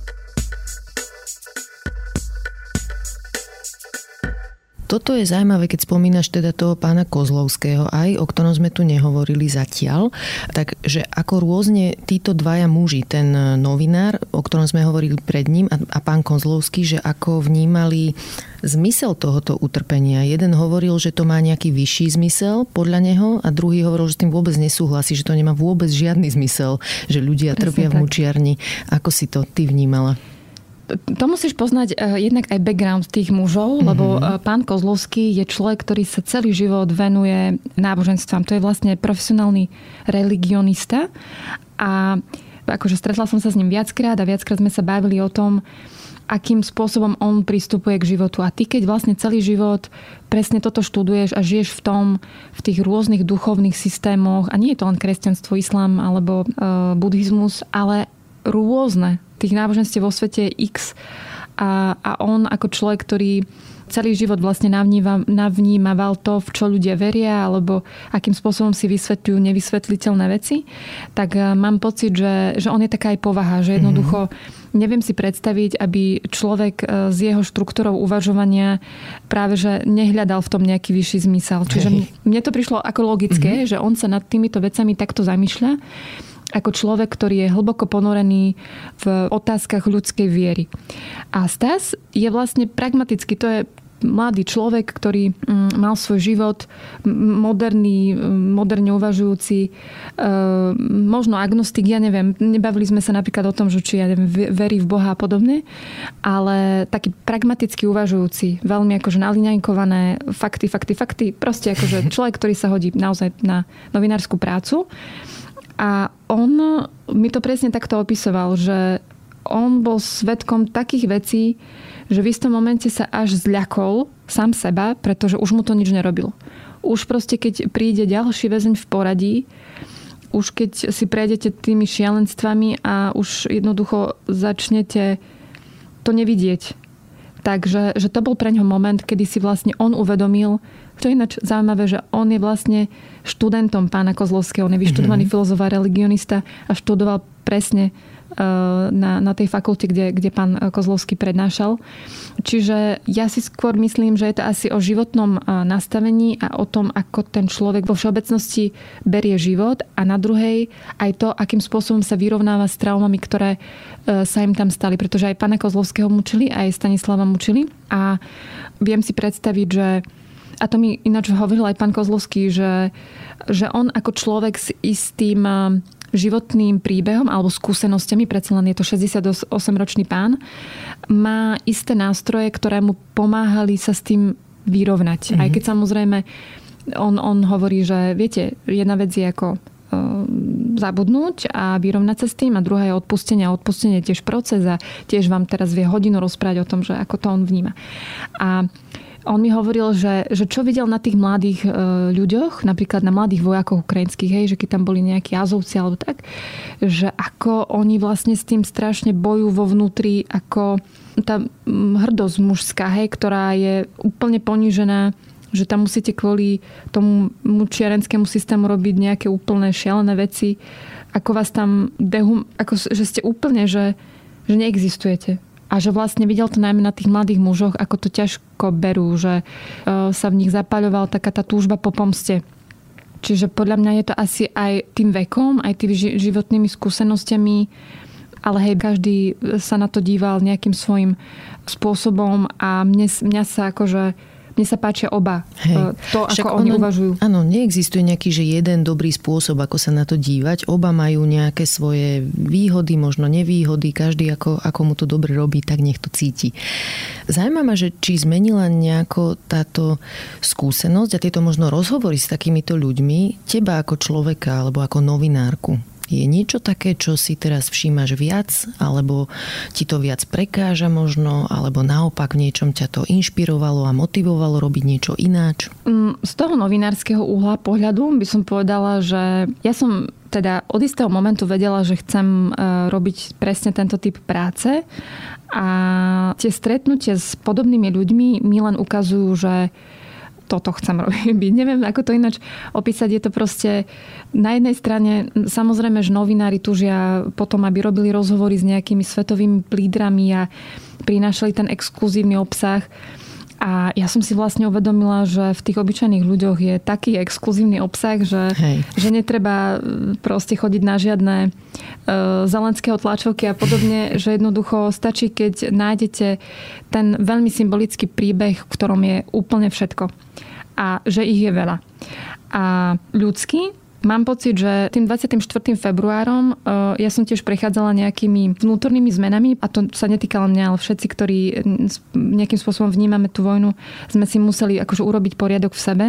Toto je zaujímavé, keď spomínaš teda toho pána Kozlovského aj, o ktorom sme tu nehovorili zatiaľ. Takže ako rôzne títo dvaja muži, ten novinár, o ktorom sme hovorili pred ním a pán Kozlovský, že ako vnímali zmysel tohoto utrpenia. Jeden hovoril, že to má nejaký vyšší zmysel podľa neho a druhý hovoril, že s tým vôbec nesúhlasí, že to nemá vôbec žiadny zmysel, že ľudia trpia v mučiarni. Ako si to ty vnímala? To musíš poznať jednak aj background tých mužov, lebo pán Kozlovský je človek, ktorý sa celý život venuje náboženstvám. To je vlastne profesionálny religionista a akože stretla som sa s ním viackrát a viackrát sme sa bavili o tom, akým spôsobom on pristupuje k životu. A ty, keď vlastne celý život presne toto študuješ a žiješ v tých rôznych duchovných systémoch, a nie je to len kresťanstvo, islám alebo buddhizmus, ale rôzne tých náboženstiev vo svete je X a on ako človek, ktorý celý život vlastne navnímaval to, v čo ľudia veria alebo akým spôsobom si vysvetľujú nevysvetliteľné veci, tak mám pocit, že on je taká aj povaha, že jednoducho neviem si predstaviť, aby človek s jeho štruktúrou uvažovania práve že nehľadal v tom nejaký vyšší zmysel. Čiže mne to prišlo ako logické, že on sa nad týmito vecami takto zamýšľa ako človek, ktorý je hlboko ponorený v otázkach ľudskej viery. A Stas je vlastne pragmaticky, to je mladý človek, ktorý mal svoj život, moderný, moderne uvažujúci, možno agnostik, ja neviem, nebavili sme sa napríklad o tom, že či ja neviem, verí v Boha a podobne, ale taký pragmaticky uvažujúci, veľmi akože naliňankované fakty, proste akože človek, ktorý sa hodí naozaj na novinárskú prácu. A on mi to presne takto opisoval, že on bol svedkom takých vecí, že v istom momente sa až zľakol sám seba, pretože už mu to nič nerobilo. Už proste, keď príde ďalší väzeň v poradí, už keď si prejdete tými šialenstvami a už jednoducho začnete to nevidieť. Takže že to bol pre ňo moment, kedy si vlastne on uvedomil, to je ináč zaujímavé, že on je vlastne študentom pána Kozlovského, on je vyštudovaný filozof a religionista a študoval presne na tej fakulte, kde pán Kozlovský prednášal. Čiže ja si skôr myslím, že je to asi o životnom nastavení a o tom, ako ten človek vo všeobecnosti berie život a na druhej aj to, akým spôsobom sa vyrovnáva s traumami, ktoré sa im tam stali. Pretože aj pána Kozlovského mučili, aj Stanislava mučili a viem si predstaviť, že a to mi ináč hovoril aj pán Kozlovský, že on ako človek s istým životným príbehom alebo skúsenostiami, predsa len je to 68-ročný pán, má isté nástroje, ktoré mu pomáhali sa s tým vyrovnať. Aj keď samozrejme on hovorí, že viete, jedna vec je ako zabudnúť a vyrovnať sa s tým a druhá je odpustenie. Odpustenie je tiež proces a tiež vám teraz vie hodinu rozprávať o tom, že ako to on vníma. A on mi hovoril, že čo videl na tých mladých ľuďoch, napríklad na mladých vojakoch ukrajinských, hej, že keď tam boli nejakí Azovci alebo tak, že ako oni vlastne s tým strašne bojujú vo vnútri, ako tá hrdosť mužská, hej, ktorá je úplne ponížená, že tam musíte kvôli tomu mučiarenskému systému robiť nejaké úplne šialené veci, ako vás tam že ste úplne, že neexistujete. A že vlastne videl to najmä na tých mladých mužoch, ako to ťažko berú, že sa v nich zapaľovala taká tá túžba po pomste. Čiže podľa mňa je to asi aj tým vekom, aj tými životnými skúsenostiami, ale hej, každý sa na to díval nejakým svojím spôsobom a mne sa páčia oba. Hej. To, ako oni uvažujú. Áno, neexistuje nejaký, že jeden dobrý spôsob, ako sa na to dívať. Oba majú nejaké svoje výhody, možno nevýhody. Každý, ako mu to dobre robí, tak nech to cíti. Zaujíma ma, že či zmenila nejako táto skúsenosť a tieto možno rozhovory s takýmito ľuďmi teba ako človeka alebo ako novinárku. Je niečo také, čo si teraz všímaš viac, alebo ti to viac prekáža možno, alebo naopak v niečom ťa to inšpirovalo a motivovalo robiť niečo ináč? Z toho novinárskeho uhla pohľadu by som povedala, že ja som teda od istého momentu vedela, že chcem robiť presne tento typ práce a tie stretnutia s podobnými ľuďmi mi len ukazujú, že toto chcem robiť. Neviem, ako to ináč opísať. Je to proste na jednej strane, samozrejme, že novinári tužia potom, aby robili rozhovory s nejakými svetovými lídrami a prinášali ten exkluzívny obsah. A ja som si vlastne uvedomila, že v tých obyčajných ľuďoch je taký exkluzívny obsah, že netreba proste chodiť na žiadne zelenského tlačovky a podobne, že jednoducho stačí, keď nájdete ten veľmi symbolický príbeh, v ktorom je úplne všetko. A že ich je veľa. A ľudský, mám pocit, že tým 24. februárom ja som tiež prechádzala nejakými vnútornými zmenami a to sa netýkalo mňa, ale všetci, ktorí nejakým spôsobom vnímame tú vojnu, sme si museli akože urobiť poriadok v sebe.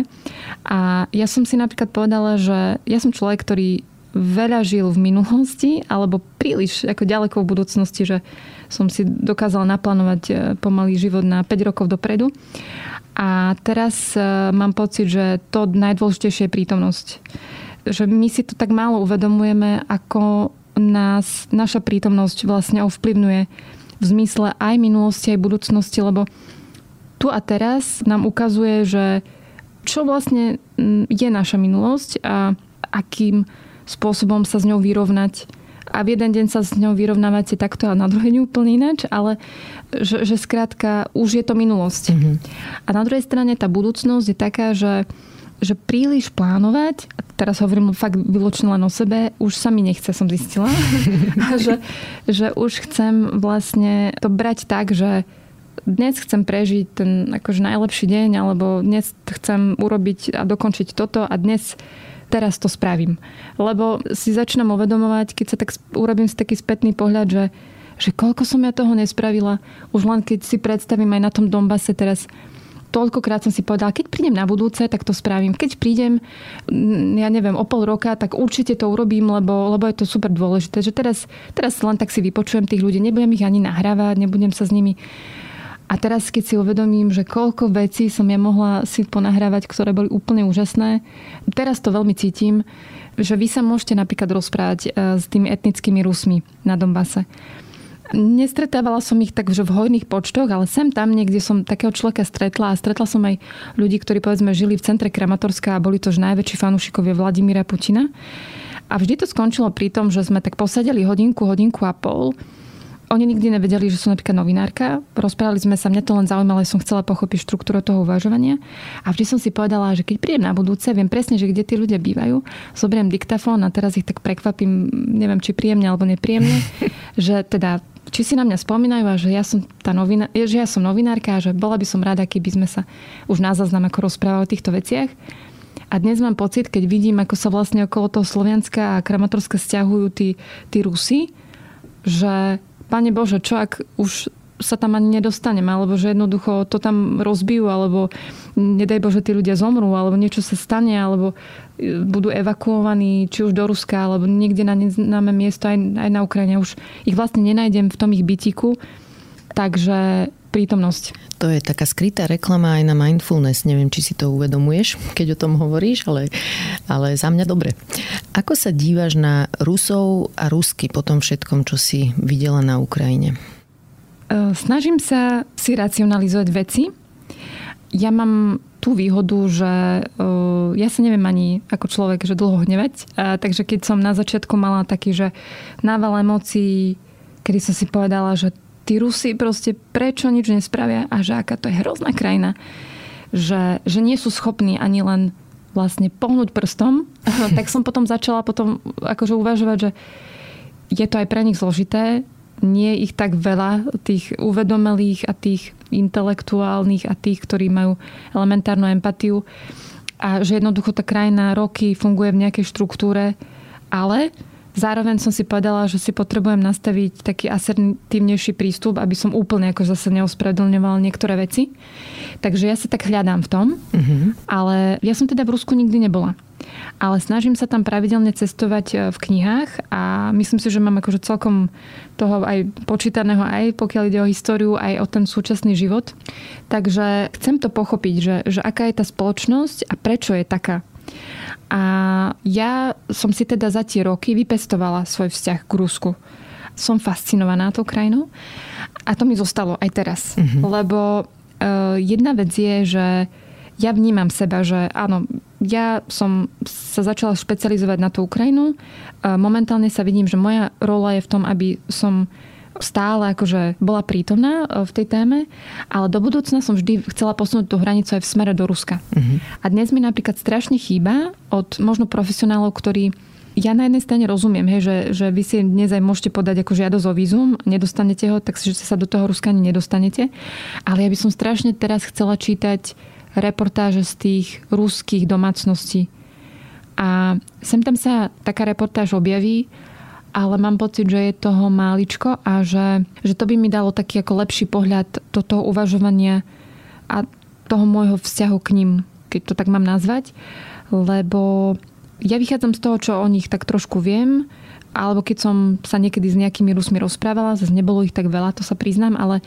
A ja som si napríklad povedala, že ja som človek, ktorý veľa žil v minulosti alebo príliš ako ďaleko v budúcnosti, že som si dokázala naplánovať pomalý život na 5 rokov dopredu. A teraz mám pocit, že to najdôležitejšie je prítomnosť. Že my si to tak málo uvedomujeme, ako nás naša prítomnosť vlastne ovplyvňuje v zmysle aj minulosti, aj budúcnosti, lebo tu a teraz nám ukazuje, že čo vlastne je naša minulosť a akým spôsobom sa s ňou vyrovnať. A v jeden deň sa s ňou vyrovnávate takto a na druhý deň úplne ináč, ale že skrátka už je to minulosť. Mm-hmm. A na druhej strane tá budúcnosť je taká, že príliš plánovať, teraz hovorím fakt výločne len o sebe, už sa mi nechce, som zistila, že už chcem vlastne to brať tak, že dnes chcem prežiť ten akože najlepší deň, alebo dnes chcem urobiť a dokončiť toto a teraz to spravím. Lebo si začnem uvedomovať, keď sa tak urobím si taký spätný pohľad, že koľko som ja toho nespravila. Už len keď si predstavím aj na tom Donbase teraz, toľkokrát som si povedala, keď prídem na budúce, tak to spravím. Keď prídem, ja neviem, o pol roka, tak určite to urobím, lebo je to super dôležité. Že teraz len tak si vypočujem tých ľudí, nebudem ich ani nahrávať, nebudem sa s nimi... A teraz, keď si uvedomím, že koľko vecí som ja mohla si ponahrávať, ktoré boli úplne úžasné, teraz to veľmi cítim, že vy sa môžete napríklad rozprávať s tými etnickými Rusmi na Donbase. Nestretávala som ich tak, že v hojných počtoch, ale sem tam niekde som takého človeka stretla a stretla som aj ľudí, ktorí povedzme žili v centre Kramatorska a boli to už najväčší fanúšikovia Vladimíra Putina. A vždy to skončilo pri tom, že sme tak posadili hodinku a pol. Oni nikdy nevedeli, že som napríklad novinárka. Rozprávali sme sa, mňa to len zaujímalo, že som chcela pochopiť štruktúru toho uvažovania. A vždy som si povedala, že keď príjem na budúce, viem presne, že kde tí ľudia bývajú. Zoberiem diktafón a teraz ich tak prekvapím, neviem, či príjemne alebo nepríjemne, že teda, či si na mňa spomínajú a že ja som novinárka a že bola by som rada, keby sme sa už na záznam ako rozprávali o týchto veciach. A dnes mám pocit, keď vidím, ako sa vlastne okolo toho Slovianska a Kramatorska sťahujú tí Rusi, že Pane Bože, čo ak už sa tam ani nedostaneme, alebo že jednoducho to tam rozbijú, alebo nedaj Bože, tí ľudia zomrú, alebo niečo sa stane, alebo budú evakuovaní či už do Ruska, alebo niekde na neznáme miesto, aj na Ukrajine. Už ich vlastne nenájdem v tom ich bytiku. Takže prítomnosť. To je taká skrytá reklama aj na mindfulness. Neviem, či si to uvedomuješ, keď o tom hovoríš, ale za mňa dobre. Ako sa díváš na Rusov a Rusky po tom všetkom, čo si videla na Ukrajine? Snažím sa si racionalizovať veci. Ja mám tú výhodu, že ja sa neviem ani ako človek, že dlho hnevať. Takže keď som na začiatku mala taký, že nával emócií, kedy som si povedala, že tí Rusi proste prečo nič nespravia a že aká to je hrozná krajina. Že nie sú schopní ani len vlastne pohnúť prstom. Tak som potom začala akože uvažovať, že je to aj pre nich zložité. Nie ich tak veľa, tých uvedomelých a tých intelektuálnych a tých, ktorí majú elementárnu empatiu. A že jednoducho tá krajina roky funguje v nejakej štruktúre. Ale... Zároveň som si povedala, že si potrebujem nastaviť taký asertívnejší prístup, aby som úplne ako zase neospravedlňovala niektoré veci. Takže ja sa tak hľadám v tom. Mm-hmm. Ale ja som teda v Rusku nikdy nebola. Ale snažím sa tam pravidelne cestovať v knihách a myslím si, že mám akože celkom toho aj počítaného, aj pokiaľ ide o históriu, aj o ten súčasný život. Takže chcem to pochopiť, že aká je tá spoločnosť a prečo je taká. A ja som si teda za tie roky vypestovala svoj vzťah k Rusku. Som fascinovaná tou krajinou a to mi zostalo aj teraz. Mm-hmm. Lebo jedna vec je, že ja vnímam seba, že áno, ja som sa začala špecializovať na tú Ukrajinu. Momentálne sa vidím, že moja rola je v tom, aby som stále akože bola prítomná v tej téme, ale do budúcna som vždy chcela posunúť tú hranicu aj v smere do Ruska. Uh-huh. A dnes mi napríklad strašne chýba od možno profesionálov, ktorí ja na jednej strane rozumiem, hej, že vy si dnes aj môžete podať ako žiadosť o vízum, nedostanete ho, takže sa do toho Ruska ani nedostanete. Ale ja by som strašne teraz chcela čítať reportáže z tých ruských domácností. A sem tam sa taká reportáž objaví, ale mám pocit, že je toho máličko a že to by mi dalo taký ako lepší pohľad do toho uvažovania a toho môjho vzťahu k ním, keď to tak mám nazvať. Lebo ja vychádzam z toho, čo o nich tak trošku viem, alebo keď som sa niekedy s nejakými Rusmi rozprávala, zase nebolo ich tak veľa, to sa priznám, ale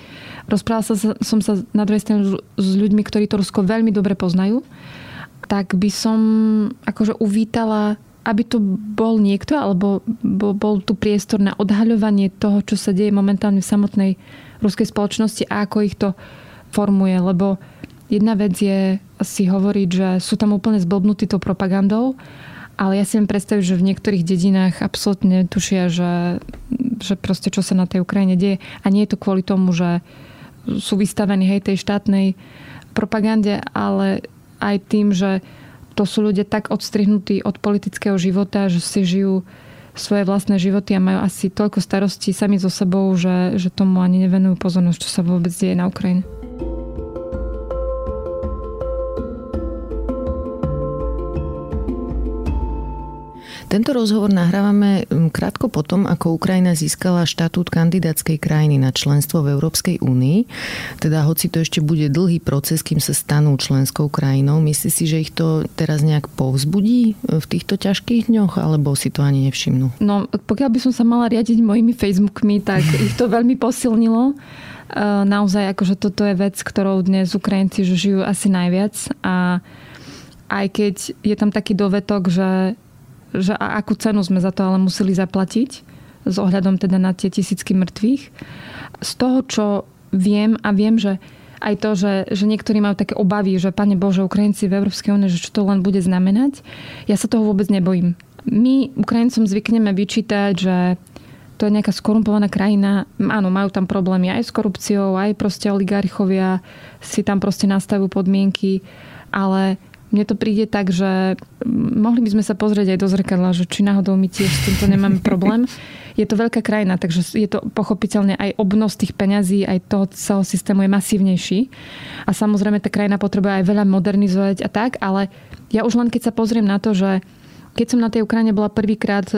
rozprávala som sa na druhej strane s ľuďmi, ktorí to Rusko veľmi dobre poznajú, tak by som akože uvítala, aby tu bol niekto, alebo bol tu priestor na odhaľovanie toho, čo sa deje momentálne v samotnej ruskej spoločnosti a ako ich to formuje. Lebo jedna vec je si hovoriť, že sú tam úplne zblbnutí tou propagandou, ale ja si viem predstaviť, že v niektorých dedinách absolútne tušia, že proste čo sa na tej Ukrajine deje. A nie je to kvôli tomu, že sú vystavení tej štátnej propagande, ale aj tým, že to sú ľudia tak odstrihnutí od politického života, že si žijú svoje vlastné životy a majú asi toľko starostí sami so sebou, že tomu ani nevenujú pozornosť, čo sa vôbec deje na Ukrajine. Tento rozhovor nahrávame krátko potom, ako Ukrajina získala štatút kandidátskej krajiny na členstvo v Európskej únii. Teda hoci to ešte bude dlhý proces, kým sa stanú členskou krajinou, myslíš si, že ich to teraz nejak povzbudí v týchto ťažkých dňoch, alebo si to ani nevšimnú? No, pokiaľ by som sa mala riadiť mojimi Facebookmi, tak ich to veľmi posilnilo. Naozaj, akože toto je vec, ktorou dnes Ukrajinci žijú asi najviac. A aj keď je tam taký dovetok, že akú cenu sme za to ale museli zaplatiť s ohľadom teda na tie tisícky mŕtvych. Z toho, čo viem a viem, že aj to, že niektorí majú také obavy, že Pane Bože, Ukrajinci v Európskej únii, že čo to len bude znamenať, ja sa toho vôbec nebojím. My Ukrajincom zvykneme vyčítať, že to je nejaká skorumpovaná krajina. Áno, majú tam problémy aj s korupciou, aj proste oligarchovia si tam proste nastavujú podmienky, ale mne to príde tak, že mohli by sme sa pozrieť aj do zrkadla, že či náhodou my tiež s týmto nemáme problém. Je to veľká krajina, takže je to pochopiteľne aj obnos tých peňazí, aj toho celého systému je masívnejší. A samozrejme tá krajina potrebuje aj veľa modernizovať a tak, ale ja už len keď sa pozriem na to, že keď som na tej Ukrajine bola prvýkrát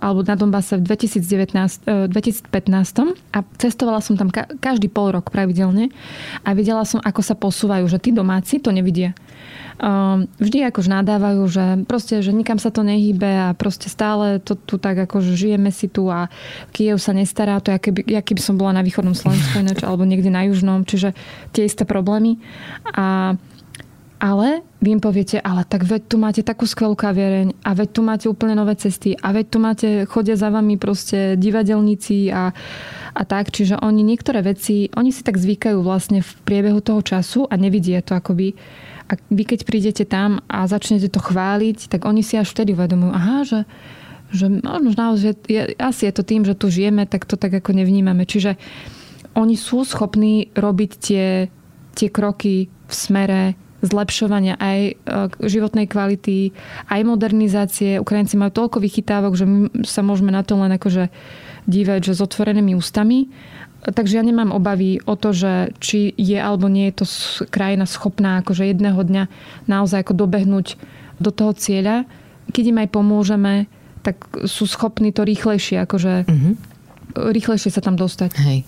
alebo na Donbase v 2015 a cestovala som tam každý pol rok pravidelne a videla som, ako sa posúvajú, že tí domáci to nevidia. Vždy akože nadávajú, že proste, že nikam sa to nehýbe a proste stále to tu tak akože žijeme si tu a Kyjev sa nestará, to jaký by som bola na východnom Slovensku ináč, alebo niekde na južnom, čiže tie isté problémy. Ale vy im poviete, ale tak veď tu máte takú skvelú kaviareň a veď tu máte úplne nové cesty a veď tu máte, chodia za vami proste divadelníci a tak. Čiže oni niektoré veci, oni si tak zvykajú vlastne v priebehu toho času a nevidia to akoby. A vy keď prídete tam a začnete to chváliť, tak oni si až vtedy uvedomujú, aha, že naozaj, asi je to tým, že tu žijeme, tak to tak ako nevnímame. Čiže oni sú schopní robiť tie kroky v smere zlepšovania aj životnej kvality, aj modernizácie. Ukrajinci majú toľko vychytávok, že my sa môžeme na to len akože dívať, že s otvorenými ústami. Takže ja nemám obavy o to, že či je alebo nie je to krajina schopná akože jedného dňa naozaj ako dobehnúť do toho cieľa. Keď im aj pomôžeme, tak sú schopní to rýchlejšie akože rýchlejšie sa tam dostať. Hej.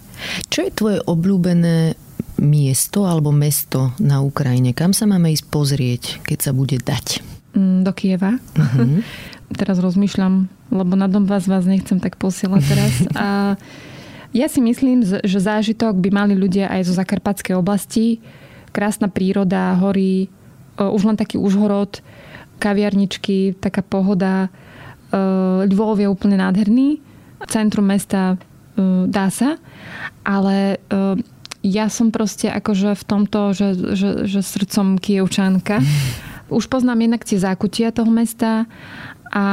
Čo je tvoje obľúbené miesto alebo mesto na Ukrajine? Kam sa máme ísť pozrieť, keď sa bude dať? Do Kyjeva. Uh-huh. Teraz rozmýšľam, lebo na Donbas vás nechcem tak posielať teraz. A ja si myslím, že zážitok by mali ľudia aj zo Zakarpatskej oblasti. Krásna príroda, hory, už len taký Užhorod, kaviarničky, taká pohoda. Lvov je úplne nádherný. Centrum mesta dá sa, ale ja som proste akože v tomto, že srdcom Kyjevčanka. Už poznám jednak tie zákutia toho mesta a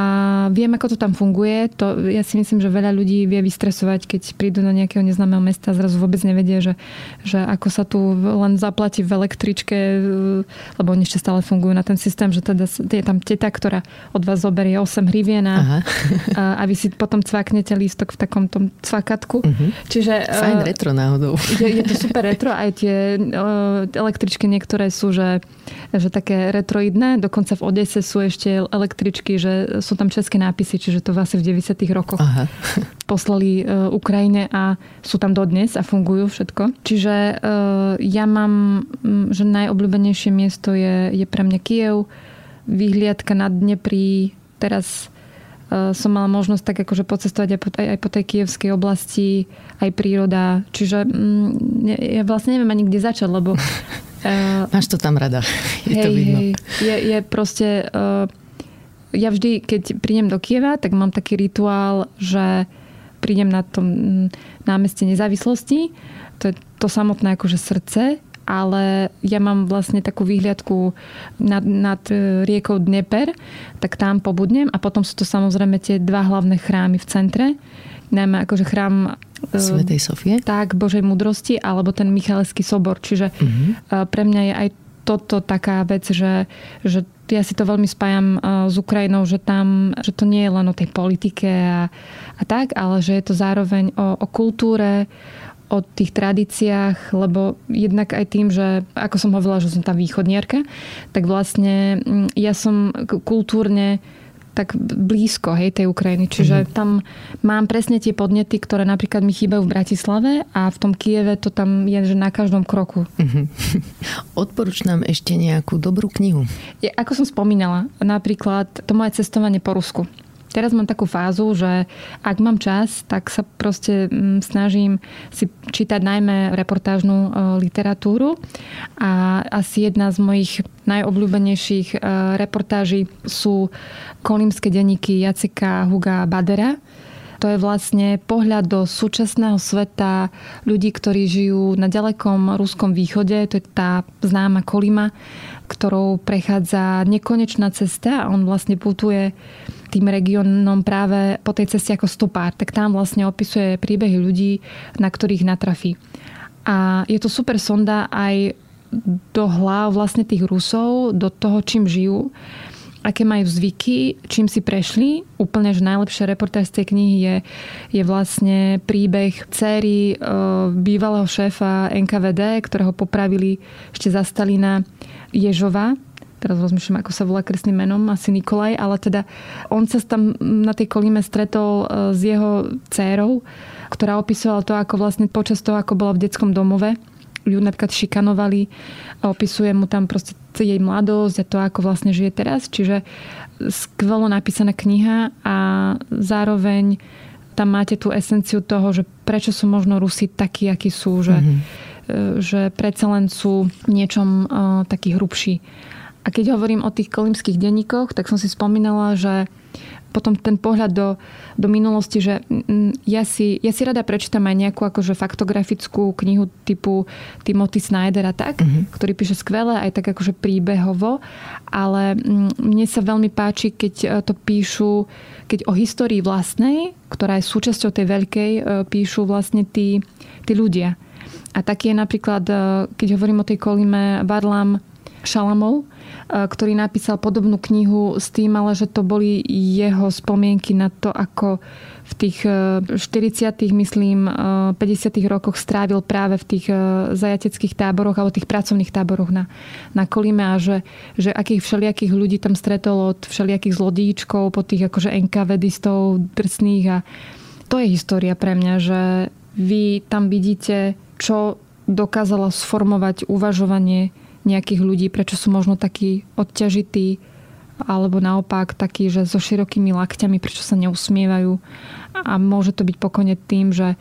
viem, ako to tam funguje. Ja si myslím, že veľa ľudí vie vystresovať, keď prídu do nejakého neznámeho mesta, zrazu vôbec nevedia, že ako sa tu len zaplatí v električke, lebo oni ešte stále fungujú na ten systém, že teda je tam teta, ktorá od vás zoberie 8 hrivien a vy si potom cvaknete lístok v takom tom cvakatku. Uh-huh. Čiže fajn retro náhodou. Je to super retro, aj tie električky niektoré sú, že také retroidné, dokonca v Odese sú ešte električky, že sú tam české nápisy, čiže to asi v 90. rokoch poslali Ukrajine a sú tam dodnes a fungujú všetko. Čiže ja mám, že najobľúbenejšie miesto je pre mňa Kyjev. Vyhliadka na Dnepri. Teraz som mala možnosť tak akože pocestovať aj po tej kyjevskej oblasti, aj príroda. Čiže ja vlastne neviem ani kde začať, lebo máš to tam rada. Je to vidno. Je proste ja vždy, keď prídem do Kyjeva, tak mám taký rituál, že prídem na tom námeste Nezávislosti. To je to samotné akože srdce, ale ja mám vlastne takú výhľadku nad riekou Dnieper, tak tam pobudnem a potom sú to samozrejme tie dva hlavné chrámy v centre. Najmä akože chrám Svätej Sofie? Tak, Božej múdrosti, alebo ten Michalský sobor. Čiže pre mňa je aj toto taká vec, že ja si to veľmi spájam s Ukrajinou, že to nie je len o tej politike a tak, ale že je to zároveň o kultúre, o tých tradíciách, lebo jednak aj tým, že ako som hovorila, že som tam východniarka, tak vlastne ja som kultúrne tak blízko, hej, tej Ukrajiny. Čiže tam mám presne tie podnety, ktoré napríklad mi chýbajú v Bratislave a v tom Kyjeve to tam je, že na každom kroku. Odporúč nám ešte nejakú dobrú knihu. Ja, ako som spomínala, napríklad to moje cestovanie po Rusku. Teraz mám takú fázu, že ak mám čas, tak sa proste snažím si čítať najmä reportážnu literatúru a asi jedna z mojich najobľúbenejších reportáží sú Kolymské denníky Jaceka Huga-Badera. To je vlastne pohľad do súčasného sveta ľudí, ktorí žijú na ďalekom ruskom východe. To je tá známa Kolyma, ktorou prechádza nekonečná cesta a on vlastne putuje tým regiónom práve po tej ceste ako stopár, tak tam vlastne opisuje príbehy ľudí, na ktorých natrafí. A je to super sonda aj do hlav vlastne tých Rusov, do toho, čím žijú, aké majú zvyky, čím si prešli. Úplne, že najlepšia reportáž z tej knihy je vlastne príbeh dcery bývalého šéfa NKVD, ktorého popravili ešte za Stalina, Ježova. Teraz rozmýšľam, ako sa volá krstným menom, asi Nikolaj, ale teda on sa tam na tej Kolyme stretol s jeho dcérou, ktorá opisovala to, ako vlastne počas toho, ako bola v detskom domove, ju napríklad šikanovali a opisuje mu tam proste jej mladosť a to, ako vlastne žije teraz. Čiže skvelo napísaná kniha a zároveň tam máte tú esenciu toho, že prečo sú možno Rusi takí, akí sú, že predsa len sú niečom takí hrubší. A keď hovorím o tých kolymských denníkoch, tak som si spomínala, že potom ten pohľad do minulosti, že ja si rada prečítam aj nejakú akože faktografickú knihu typu Timothy Snyder a tak, ktorý píše skvelé, aj tak akože príbehovo, ale mne sa veľmi páči, keď to píšu, keď o histórii vlastnej, ktorá je súčasťou tej veľkej, píšu vlastne tí ľudia. A taký je napríklad, keď hovorím o tej Kolyme, Varlam Šalamov, ktorý napísal podobnú knihu s tým, ale že to boli jeho spomienky na to, ako v tých 40., myslím, 50. rokoch strávil práve v tých zajateckých táboroch alebo tých pracovných táboroch na Kolyme a že akých všelijakých ľudí tam stretol, od všelijakých zlodíčkov po tých akože NKVDistov drsných a to je história pre mňa, že vy tam vidíte, čo dokázalo sformovať uvažovanie nejakých ľudí, prečo sú možno takí odťažití, alebo naopak takí, že so širokými lakťami, prečo sa neusmievajú. A môže to byť pokojne tým, že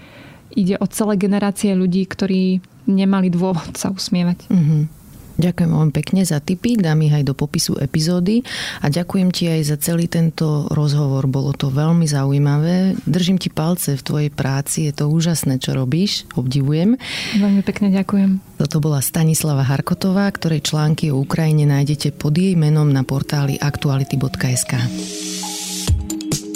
ide o celé generácie ľudí, ktorí nemali dôvod sa usmievať. Ďakujem vám pekne za tipy, dám ich aj do popisu epizódy a ďakujem ti aj za celý tento rozhovor. Bolo to veľmi zaujímavé. Držím ti palce v tvojej práci, je to úžasné, čo robíš, obdivujem. Veľmi pekne ďakujem. Toto bola Stanislava Harkotová, ktorej články o Ukrajine nájdete pod jej menom na portáli aktuality.sk.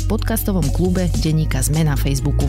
v podcastovom klube denníka SME na Facebooku.